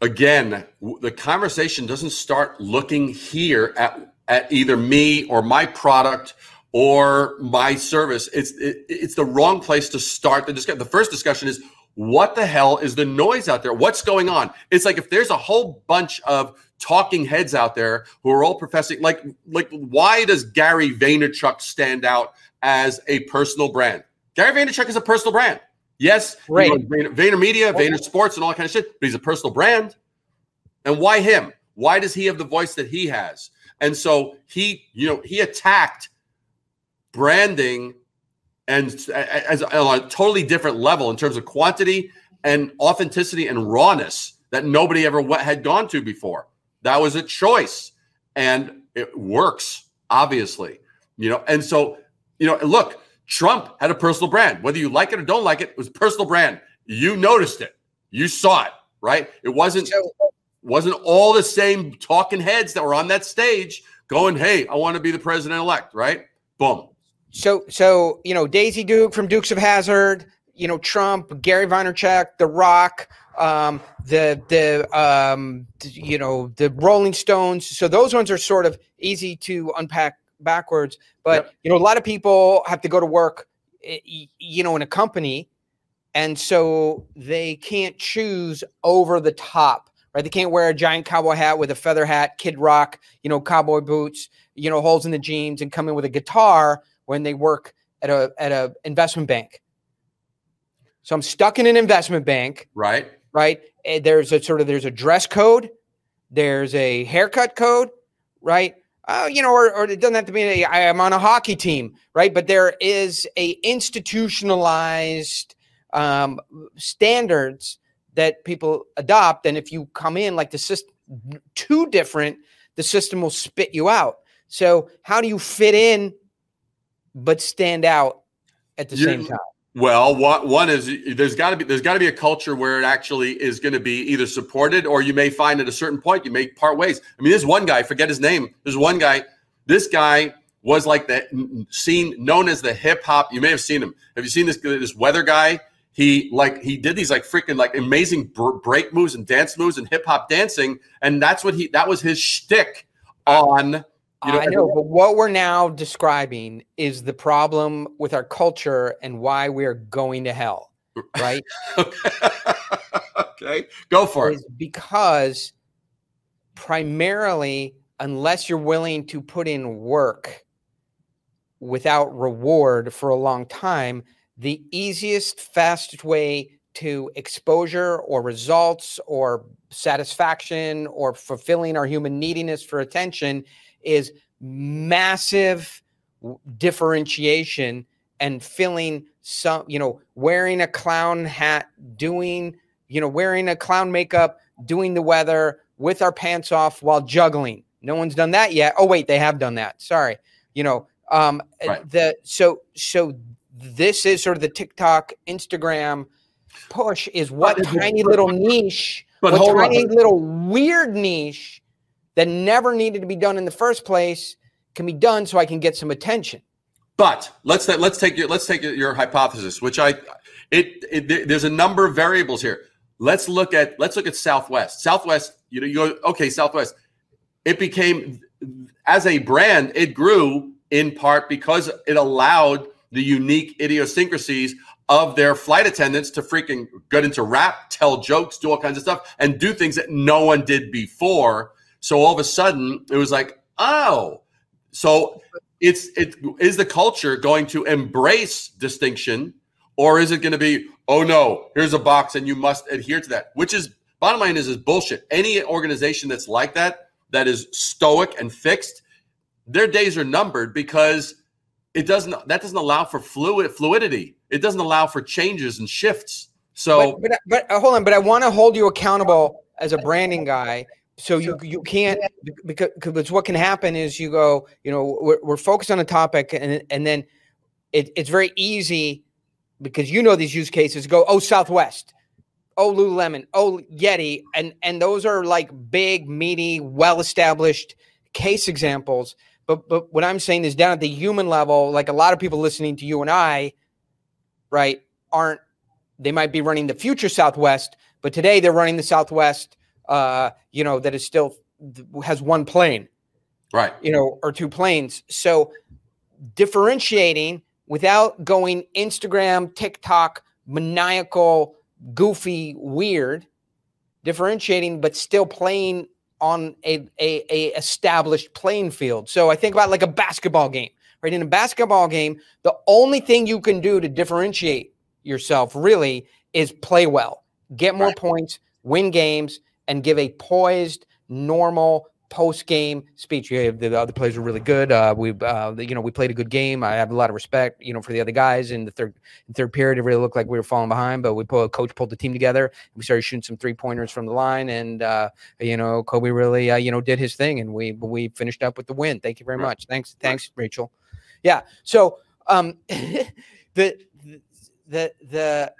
Again, the conversation doesn't start looking here at, at either me or my product or my service. It's it, it's the wrong place to start the discussion. The first discussion is, what the hell is the noise out there? What's going on? It's like if there's a whole bunch of talking heads out there who are all professing, like like why does Gary Vaynerchuk stand out as a personal brand? Gary Vaynerchuk is a personal brand. Yes, right. Vayner, VaynerMedia, VaynerSports, and all that kind of shit, but he's a personal brand. And why him? Why does he have the voice that he has? And so he, you know, he attacked branding and as on a totally different level in terms of quantity and authenticity and rawness that nobody ever had gone to before. That was a choice, and it works, obviously, you know. And so, you know, look, Trump had a personal brand. Whether you like it or don't like it, it was a personal brand. You noticed it. You saw it, right? It wasn't wasn't all the same talking heads that were on that stage going, "Hey, I want to be the president-elect," right? Boom. So, so you know, Daisy Duke from Dukes of Hazzard, you know, Trump, Gary Vaynerchuk, The Rock, um, the the um, you know the Rolling Stones. So those ones are sort of easy to unpack backwards. But yep. you know, a lot of people have to go to work, you know, in a company, and so they can't choose over the top. Right, they can't wear a giant cowboy hat with a feather hat, Kid Rock, you know, cowboy boots, you know, holes in the jeans, and come in with a guitar when they work at a at a investment bank. So I'm stuck in an investment bank, right? Right. There's a sort of there's a dress code, there's a haircut code, right? Uh, you know, or, or it doesn't have to be. A, I am on a hockey team, right? But there is a institutionalized um, standards that people adopt. And if you come in like the system too different, the system will spit you out. So how do you fit in, but stand out at the you, same time? Well, what, one is there's gotta be, there's gotta be a culture where it actually is going to be either supported, or you may find at a certain point, you may part ways. I mean, there's one guy, forget his name. There's one guy, this guy was like the scene known as the hip hop. You may have seen him. Have you seen this, this weather guy? He like he did these like freaking like amazing break moves and dance moves and hip hop dancing, and that's what he that was his shtick on. You know, I know, but what we're now describing is the problem with our culture and why we are going to hell, right? okay. okay, go for it. Because primarily, unless you're willing to put in work without reward for a long time, the easiest, fastest way to exposure or results or satisfaction or fulfilling our human neediness for attention is massive differentiation and filling some, you know, wearing a clown hat, doing, you know, wearing a clown makeup, doing the weather with our pants off while juggling. No one's done that yet. Oh, wait, they have done that. Sorry. You know, um, right. the, so, so, this is sort of the TikTok, Instagram push is what tiny little niche, but what tiny on. little weird niche that never needed to be done in the first place can be done so I can get some attention. But let's let's take your let's take your hypothesis, which I it, it there's a number of variables here. Let's look at let's look at Southwest. Southwest, you know, you go okay, Southwest. It became as a brand, it grew in part because it allowed the unique idiosyncrasies of their flight attendants to freaking get into rap, tell jokes, do all kinds of stuff, and do things that no one did before. So all of a sudden, it was like, oh. So it's it is the culture going to embrace distinction, or is it going to be, oh no, here's a box and you must adhere to that? Which is bottom line is is bullshit. Any organization that's like that, that is stoic and fixed, their days are numbered, because It doesn't. That doesn't allow for fluid fluidity. It doesn't allow for changes and shifts. So, but, but, but hold on. But I want to hold you accountable as a branding guy. So you you can't, because, because what can happen is you go, you know, we're, we're focused on a topic, and and then it, it's very easy, because you know these use cases go, oh Southwest, oh Lululemon, oh Yeti, and and those are like big, meaty, well-established case examples. But but what I'm saying is down at the human level, like a lot of people listening to you and I, right, aren't – they might be running the future Southwest, but today they're running the Southwest, uh, you know, that is still – has one plane. Right. You know, or two planes. So differentiating without going Instagram, TikTok, maniacal, goofy, weird, differentiating but still playing – on a, a a established playing field. So I think about like a basketball game, right? In a basketball game, the only thing you can do to differentiate yourself really is play well, get more right. points, win games, and give a poised, normal, post-game speech. Yeah, the other players were really good. Uh, we, uh, you know, we played a good game. I have a lot of respect, you know, for the other guys. In the third third period, it really looked like we were falling behind, but we pulled, coach pulled the team together. We started shooting some three-pointers from the line, and uh, you know, Kobe really, uh, you know, did his thing, and we we finished up with the win. Thank you very much. Thanks, thanks, Rachel. Yeah. So um, the the the.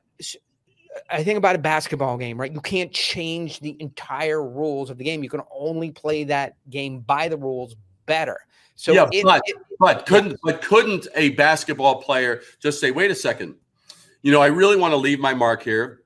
I think about a basketball game, right? You can't change the entire rules of the game. You can only play that game by the rules better. So yeah, it, but, it, but couldn't yeah. but couldn't a basketball player just say, wait a second, you know, I really want to leave my mark here.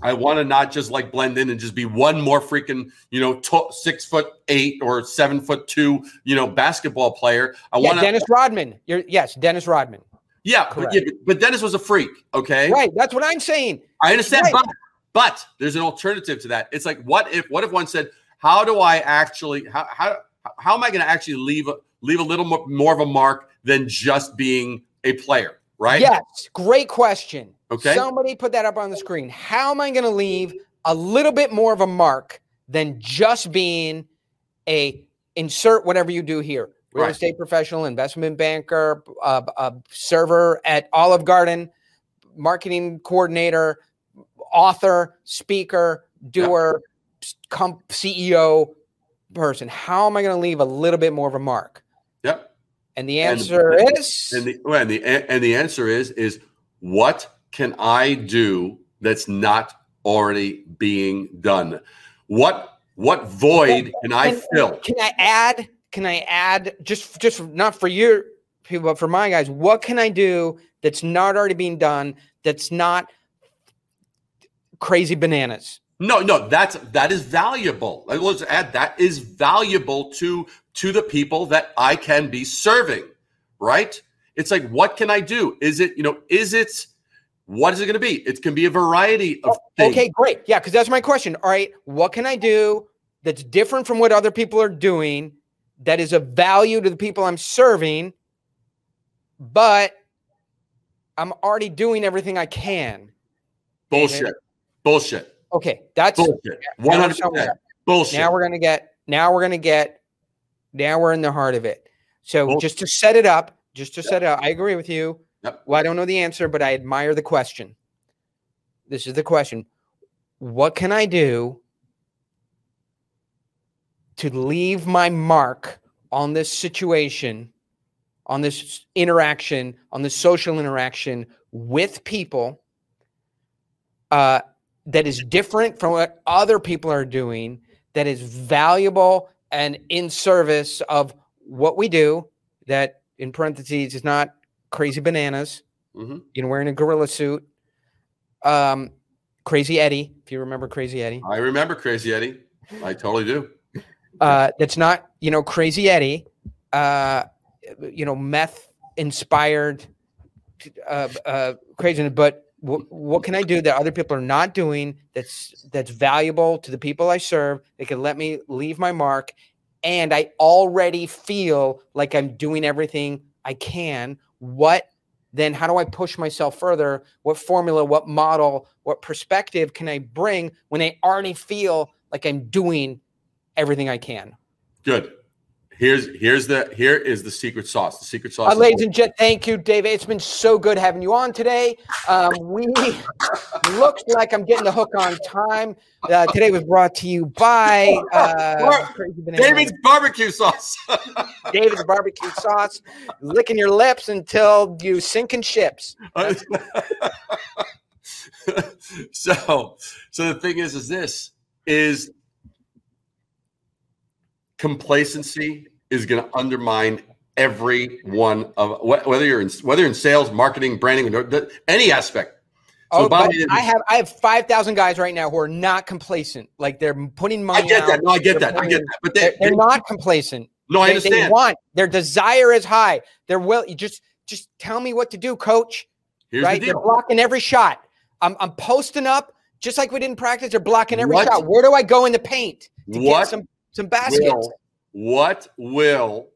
I want to not just like blend in and just be one more freaking, you know, t- six foot eight or seven foot two, you know, basketball player. I yeah, want to Dennis Rodman. You're, yes, Dennis Rodman. Yeah but, yeah, but Dennis was a freak, okay? Right, that's what I'm saying. I understand, right. but, but there's an alternative to that. It's like, what if what if one said, how do I actually, how how, how am I going to actually leave, leave a little more, more of a mark than just being a player, right? Yes, great question. Okay. Somebody put that up on the screen. How am I going to leave a little bit more of a mark than just being a, insert whatever you do here? Real right. estate professional, investment banker, uh, a server at Olive Garden, marketing coordinator, author, speaker, doer, yeah. comp- C E O person. How am I going to leave a little bit more of a mark? Yep. And the answer and, is? And the, well, and, the, and the answer is, is what can I do that's not already being done? What, what void can I and, fill? Can I add? Can I add, just just not for your people, but for my guys, what can I do that's not already being done, that's not crazy bananas? No, no, that's that is valuable. Let's add that is valuable to to the people that I can be serving, right? It's like, what can I do? Is it, you know, is it, what is it going to be? It can be a variety of things. Okay, great. Yeah, because that's my question. All right, what can I do that's different from what other people are doing, that is of value to the people I'm serving, but I'm already doing everything I can? Bullshit. David. Bullshit. Okay. That's bullshit. one hundred percent bullshit. Now we're going to get, now we're going to get, now we're in the heart of it. So bullshit. just to set it up, just to yep. set it up, I agree with you. Yep. Well, I don't know the answer, but I admire the question. This is the question. What can I do to leave my mark on this situation, on this interaction, on this social interaction with people uh, that is different from what other people are doing, that is valuable and in service of what we do, that in parentheses is not crazy bananas, mm-hmm. you know, wearing a gorilla suit. Um, Crazy Eddie, if you remember Crazy Eddie. I remember Crazy Eddie. I totally do. Uh, that's not, you know, Crazy Eddie, uh, you know, meth inspired, uh, uh, craziness. But w- what can I do that other people are not doing, that's, that's valuable to the people I serve? They can let me leave my mark. And I already feel like I'm doing everything I can. What, then how do I push myself further? What formula, what model, what perspective can I bring when I already feel like I'm doing everything I can? Good. Here's here's the here is the secret sauce. The secret sauce. Uh, ladies and gentlemen, thank you, David. It's been so good having you on today. Um, we looks like I'm getting the hook on time. Uh, today was brought to you by uh, David's barbecue sauce. David's barbecue sauce, licking your lips until you sink in ships. so, so the thing is, is this is. Complacency is going to undermine every one of whether you're in whether you're in sales, marketing, branding, any aspect. So oh, but I have I have five thousand guys right now who are not complacent. Like they're putting money. I get out, that. No, I get that. Putting, I get that. But they, they're, they're not complacent. No, I they, understand. They want their desire is high. They're will. You just just tell me what to do, coach. Here's right? the deal. They're blocking every shot. I'm I'm posting up just like we didn't practice. They're blocking every what? shot. Where do I go in the paint to what? get some? Some baskets. Will, what will,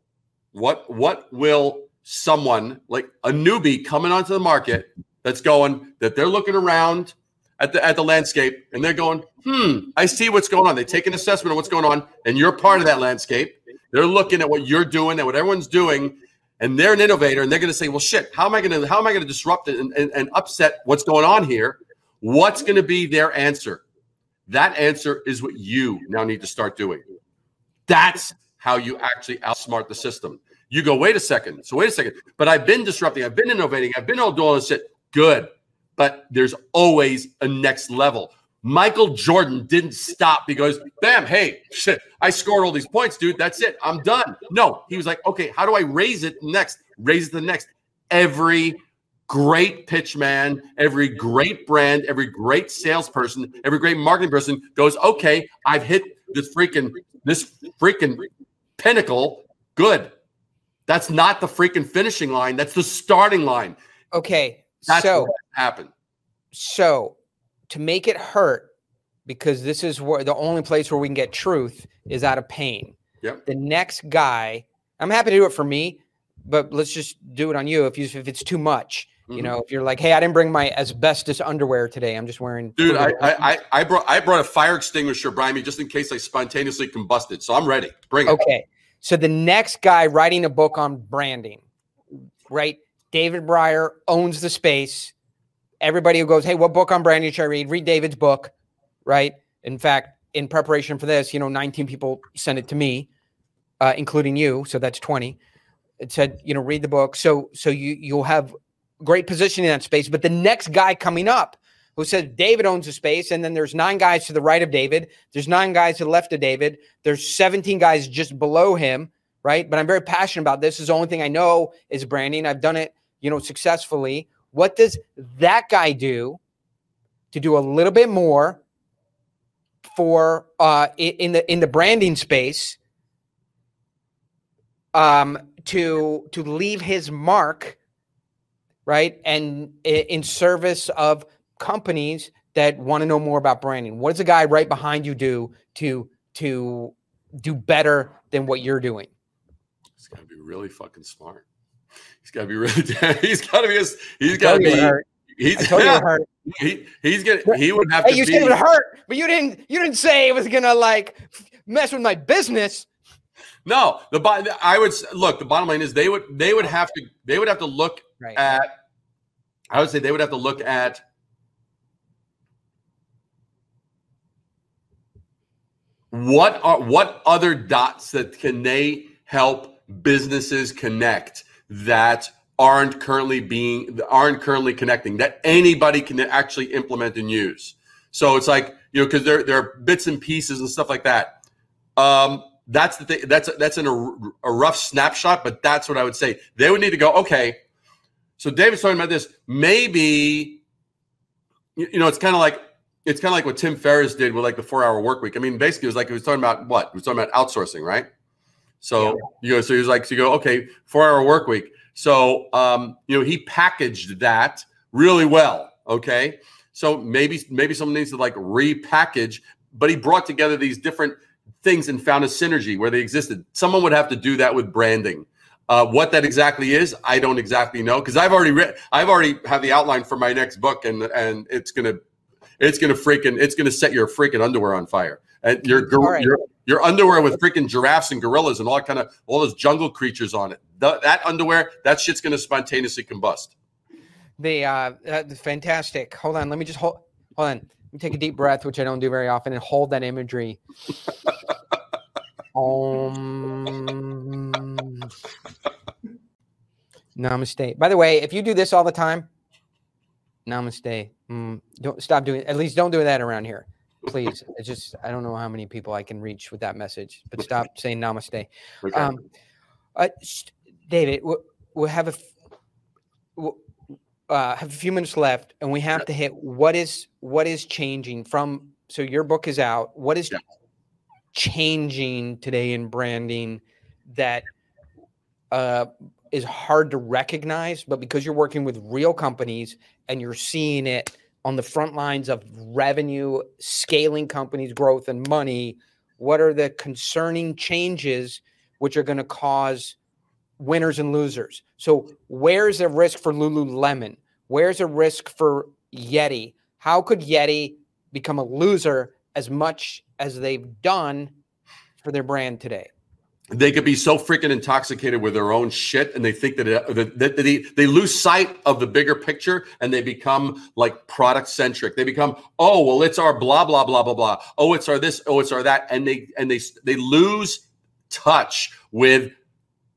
what, what will someone like a newbie coming onto the market that's going, that they're looking around, at the at the landscape, and they're going, hmm, I see what's going on. They take an assessment of what's going on, and you're part of that landscape. They're looking at what you're doing and what everyone's doing, and they're an innovator, and they're going to say, well, shit, how am I going to how am I going to disrupt it and, and, and upset what's going on here? What's going to be their answer? That answer is what you now need to start doing. That's how you actually outsmart the system. You go, wait a second. So wait a second. But I've been disrupting. I've been innovating. I've been all doing all this shit. Good. But there's always a next level. Michael Jordan didn't stop because, bam, hey, shit, I scored all these points, dude. That's it. I'm done. No, he was like, okay, how do I raise it next? Raise it the next. Every great pitch man, every great brand, every great salesperson, every great marketing person goes, okay, I've hit this freaking this freaking pinnacle. Good. That's not the freaking finishing line. That's the starting line. Okay. That's so what happened. So to make it hurt, because this is where the only place where we can get truth is out of pain. Yep. The next guy, I'm happy to do it for me, but let's just do it on you. If you, if it's too much, mm-hmm. you know, if you're like, hey, I didn't bring my asbestos underwear today. I'm just wearing. Dude, I, I, I brought, I brought a fire extinguisher by me just in case I spontaneously combusted. So I'm ready. Bring it. Okay. So the next guy writing a book on branding, right? David Brier owns the space. Everybody who goes, hey, what book on branding should I read? Read David's book, right? In fact, in preparation for this, you know, nineteen people sent it to me, uh, including you. So that's twenty. It said, you know, read the book. So so you, you'll have great position in that space. But the next guy coming up who says David owns the space, and then there's nine guys to the right of David. There's nine guys to the left of David. There's seventeen guys just below him, right? But I'm very passionate about this. This is the only thing I know is branding. I've done it, you know, successfully. What does that guy do to do a little bit more for uh, in the in the branding space um, to to leave his mark, right? And in service of companies that want to know more about branding. What does a guy right behind you do to to do better than what you're doing? He's got to be really fucking smart. He's got to be really. He's got to be. As, he's got to be. He's, I told yeah, you it hurt. He, he's gonna. He would have hey, to. You be, said it would hurt, but you didn't. You didn't say it was gonna like mess with my business. No, the I would look. The bottom line is they would. They would have to. They would have to look right. at. I would say they would have to look at. What are what other dots that can they help businesses connect that aren't currently being aren't currently connecting that anybody can actually implement and use? So it's like, you know, because there there are bits and pieces and stuff like that. Um, that's the thing. That's that's in a, a rough snapshot, but that's what I would say. They would need to go, okay. So David's talking about this. Maybe you, you know, it's kind of like. It's kind of like what Tim Ferriss did with like the Four Hour Work Week. I mean, basically, it was like he was talking about what? He was talking about outsourcing, right? So yeah. you know, so he was like, so you go, okay, Four Hour Work Week. So um, you know, he packaged that really well. Okay, so maybe maybe someone needs to like repackage, but he brought together these different things and found a synergy where they existed. Someone would have to do that with branding. Uh, what that exactly is, I don't exactly know because I've already read, I've already have the outline for my next book, and and it's gonna. It's gonna freaking it's gonna set your freaking underwear on fire, and your right. your your underwear with freaking giraffes and gorillas and all that kind of all those jungle creatures on it. The, that underwear, that shit's gonna spontaneously combust. The uh, uh, fantastic. Hold on, let me just hold. Hold on, let me take a deep breath, which I don't do very often, and hold that imagery. um, namaste. By the way, if you do this all the time. Namaste. Mm, don't stop doing it. At least don't do that around here, please. It's just, I don't know how many people I can reach with that message, but stop saying namaste. Okay. Um, uh, David, we'll, we'll have a, we'll, uh, have a few minutes left and we have yeah. to hit what is, what is changing from, so your book is out. What is yeah. changing today in branding that, uh, is hard to recognize, but because you're working with real companies and you're seeing it on the front lines of revenue, scaling companies, growth, and money, what are the concerning changes which are going to cause winners and losers? So where's a risk for Lululemon? Where's a risk for Yeti? How could Yeti become a loser as much as they've done for their brand today? They could be so freaking intoxicated with their own shit, and they think that, it, that, that they, they lose sight of the bigger picture, and they become like product centric. They become, oh, well, it's our blah, blah, blah, blah, blah. Oh, it's our this. Oh, it's our that. And they and they they lose touch with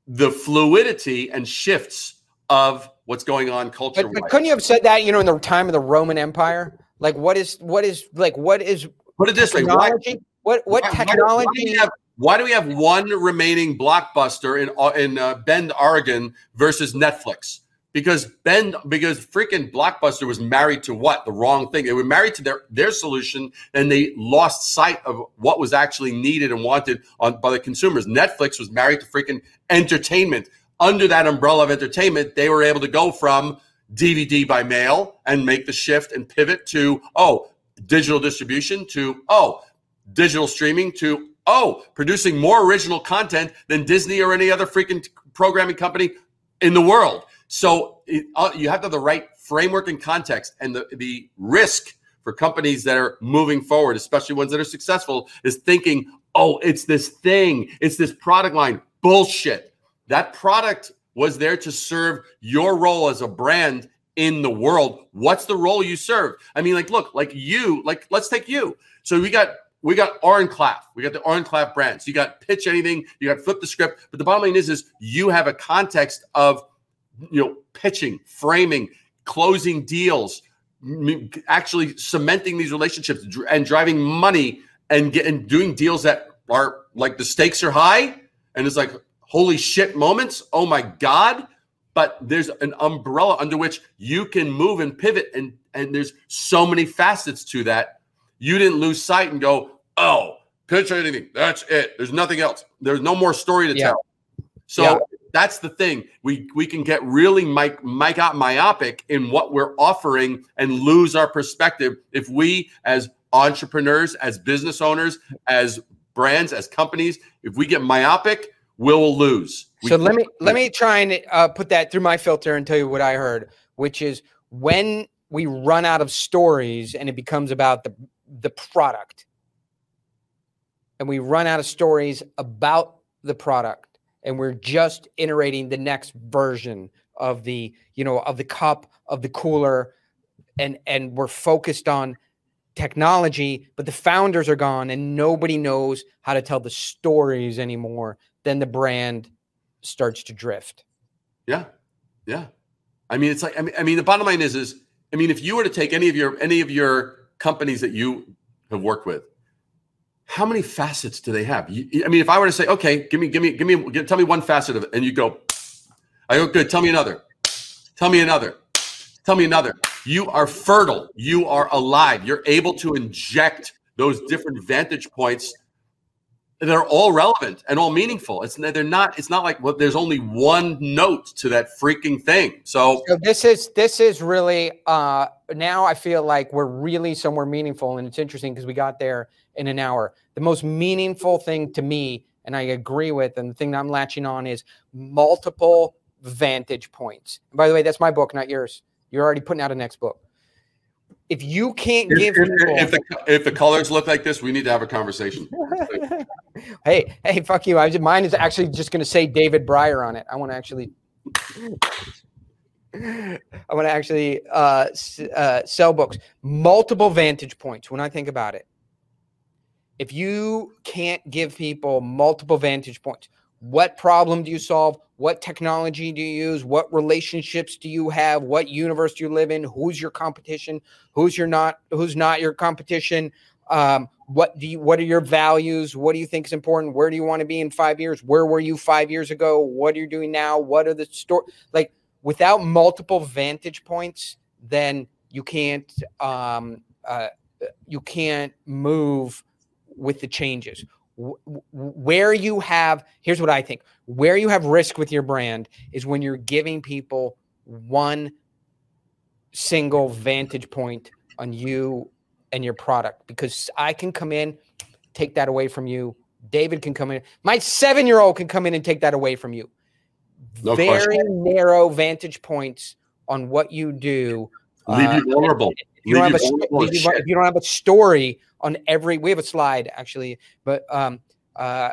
the fluidity and shifts of what's going on culture. But, but couldn't you have said that, you know, in the time of the Roman Empire? Like, what is what is like what is what is this technology? Way? What what why, technology? Why do we have, Why do we have one remaining Blockbuster in in uh, Bend, Oregon versus Netflix? Because Bend, because freaking Blockbuster was married to what? The wrong thing. They were married to their, their solution, and they lost sight of what was actually needed and wanted on, by the consumers. Netflix was married to freaking entertainment. Under that umbrella of entertainment, they were able to go from D V D by mail and make the shift and pivot to, oh, digital distribution, to, oh, digital streaming, to, oh, producing more original content than Disney or any other freaking programming company in the world. So it, uh, you have to have the right framework and context. And the, the risk for companies that are moving forward, especially ones that are successful, is thinking, oh, it's this thing. It's this product line. Bullshit. That product was there to serve your role as a brand in the world. What's the role you serve? I mean, like, look, like you, like, let's take you. So we got... We got Oren Klaff. We got the Oren Klaff brands. You got Pitch Anything. You got Flip the Script. But the bottom line is, is you have a context of, you know, pitching, framing, closing deals, actually cementing these relationships and driving money and get, and doing deals that are like the stakes are high. And it's like, holy shit moments. Oh my God. But there's an umbrella under which you can move and pivot. And, and there's so many facets to that. You didn't lose sight and go, oh, Pitch Anything. That's it. There's nothing else. There's no more story to yeah. tell. So yeah. that's the thing. We we can get really my, my, myopic in what we're offering and lose our perspective if we, as entrepreneurs, as business owners, as brands, as companies, if we get myopic, we'll lose. We so let me let me try and uh, put that through my filter and tell you what I heard, which is when we run out of stories and it becomes about the the product, and we run out of stories about the product, and we're just iterating the next version of the, you know, of the cup, of the cooler, and and we're focused on technology, but the founders are gone and nobody knows how to tell the stories anymore, then the brand starts to drift. Yeah. Yeah. I mean, it's like, I mean, I mean the bottom line is, is, I mean, if you were to take any of your, any of your, companies that you have worked with, how many facets do they have? You, I mean, if I were to say, okay, give me, give me, give me, give, tell me one facet of it, and you go, I go, good. Tell me another. Tell me another. Tell me another. You are fertile. You are alive. You're able to inject those different vantage points that are all relevant and all meaningful. It's they're not. It's not like well, there's only one note to that freaking thing. So, so this is this is really. Uh, now I feel like we're really somewhere meaningful, and it's interesting because we got there in an hour. The most meaningful thing to me, and I agree with, and the thing that I'm latching on is multiple vantage points. And by the way, that's my book, not yours. You're already putting out a next book. If you can't give if, people, if the if the colors look like this, we need to have a conversation. hey, hey, fuck you! I was, mine is actually just going to say David Brier on it. I want to actually, I want to actually uh, uh, sell books. Multiple vantage points. When I think about it, if you can't give people multiple vantage points, what problem do you solve? What technology do you use? What relationships do you have? What universe do you live in? Who's your competition? Who's your not? Who's not your competition? Um, what do you? What are your values? What do you think is important? Where do you want to be in five years? Where were you five years ago? What are you doing now? What are the store? Like without multiple vantage points, then you can't um, uh, you can't move with the changes. Where you have, here's what I think, where you have risk with your brand is when you're giving people one single vantage point on you and your product, because I can come in, take that away from you. David can come in. My seven-year-old can come in and take that away from you. No Very question. Narrow vantage points on what you do. Leave uh, you vulnerable. you don't have a, if you, if you don't have a story on every, we have a slide actually, but um, uh,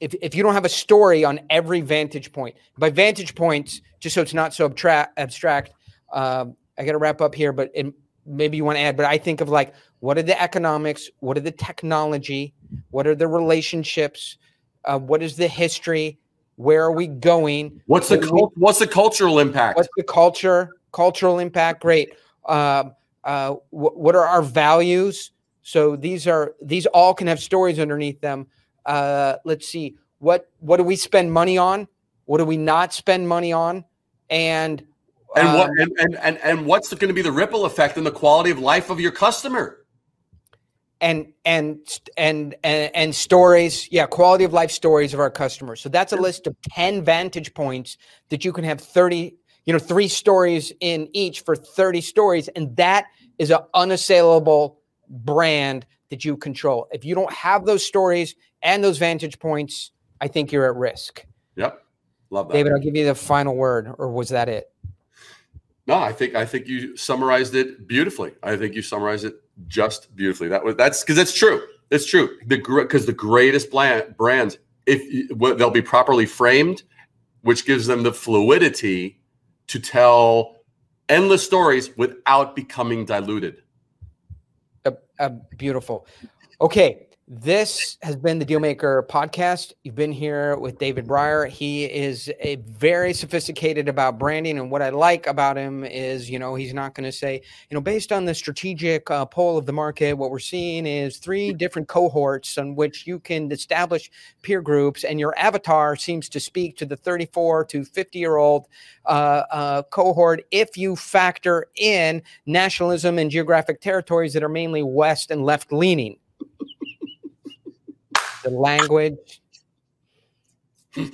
if, if you don't have a story on every vantage point, by vantage points, just so it's not so abstract, um, I got to wrap up here, but in, maybe you want to add, but I think of like, what are the economics? What are the technology? What are the relationships? Uh, what is the history? Where are we going? What's the cult- what's the cultural impact? What's the culture? Cultural impact. Great. Uh, uh, wh- what are our values? So these are these all can have stories underneath them. Uh, let's see. What what do we spend money on? What do we not spend money on? And and uh, what and and and what's going to be the ripple effect in the quality of life of your customer? And, and, and, and, and stories. Yeah. Quality of life stories of our customers. So that's a list of ten vantage points that you can have thirty, you know, three stories in each for thirty stories. And that is an unassailable brand that you control. If you don't have those stories and those vantage points, I think you're at risk. Yep. Love that. David, I'll give you the final word, or was that it? No, I think, I think you summarized it beautifully. I think you summarized it just beautifully. That was that's because it's true. It's true. The because the greatest brand, brands, if they'll be properly framed, which gives them the fluidity to tell endless stories without becoming diluted. Uh, uh, beautiful. Okay, this has been the Dealmaker Podcast. You've been here with David Brier. He is a very sophisticated about branding, and what I like about him is, you know, he's not going to say, you know, based on the strategic uh, poll of the market, what we're seeing is three different cohorts on which you can establish peer groups, and your avatar seems to speak to the thirty-four to fifty year old uh, uh, cohort if you factor in nationalism and geographic territories that are mainly West and left leaning. The language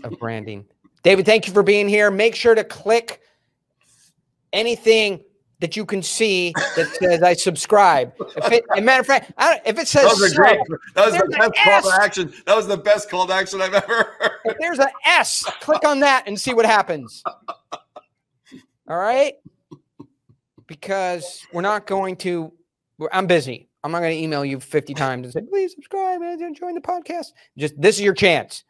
of branding. David, thank you for being here. Make sure to click anything that you can see that says I subscribe. If it, as a matter of fact, I don't, if it says that was, great, that was the best call to action. That was the best call to action I've ever heard. If there's an S, click on that and see what happens. All right? Because we're not going to – I'm busy. I'm not going to email you fifty times and say, please subscribe and join the podcast. Just this is your chance,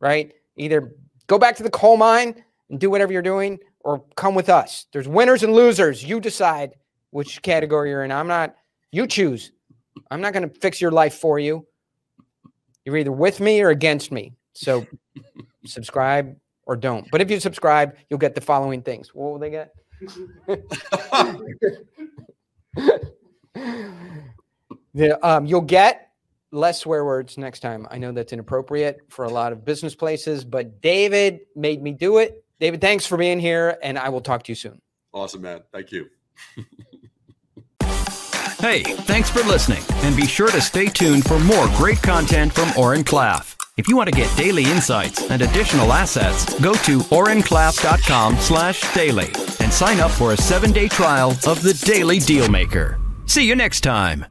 right? Either go back to the coal mine and do whatever you're doing, or come with us. There's winners and losers. You decide which category you're in. I'm not, you choose. I'm not going to fix your life for you. You're either with me or against me. So subscribe or don't. But if you subscribe, you'll get the following things. What will they get? The, um, you'll get less swear words next time. I know that's inappropriate for a lot of business places, but David made me do it. David, thanks for being here, and I will talk to you soon. Awesome, man. Thank you. Hey, thanks for listening, and be sure to stay tuned for more great content from Oren Klaff. If you want to get daily insights and additional assets, go to orenklaff.com slash daily and sign up for a seven-day trial of the Daily Dealmaker. See you next time.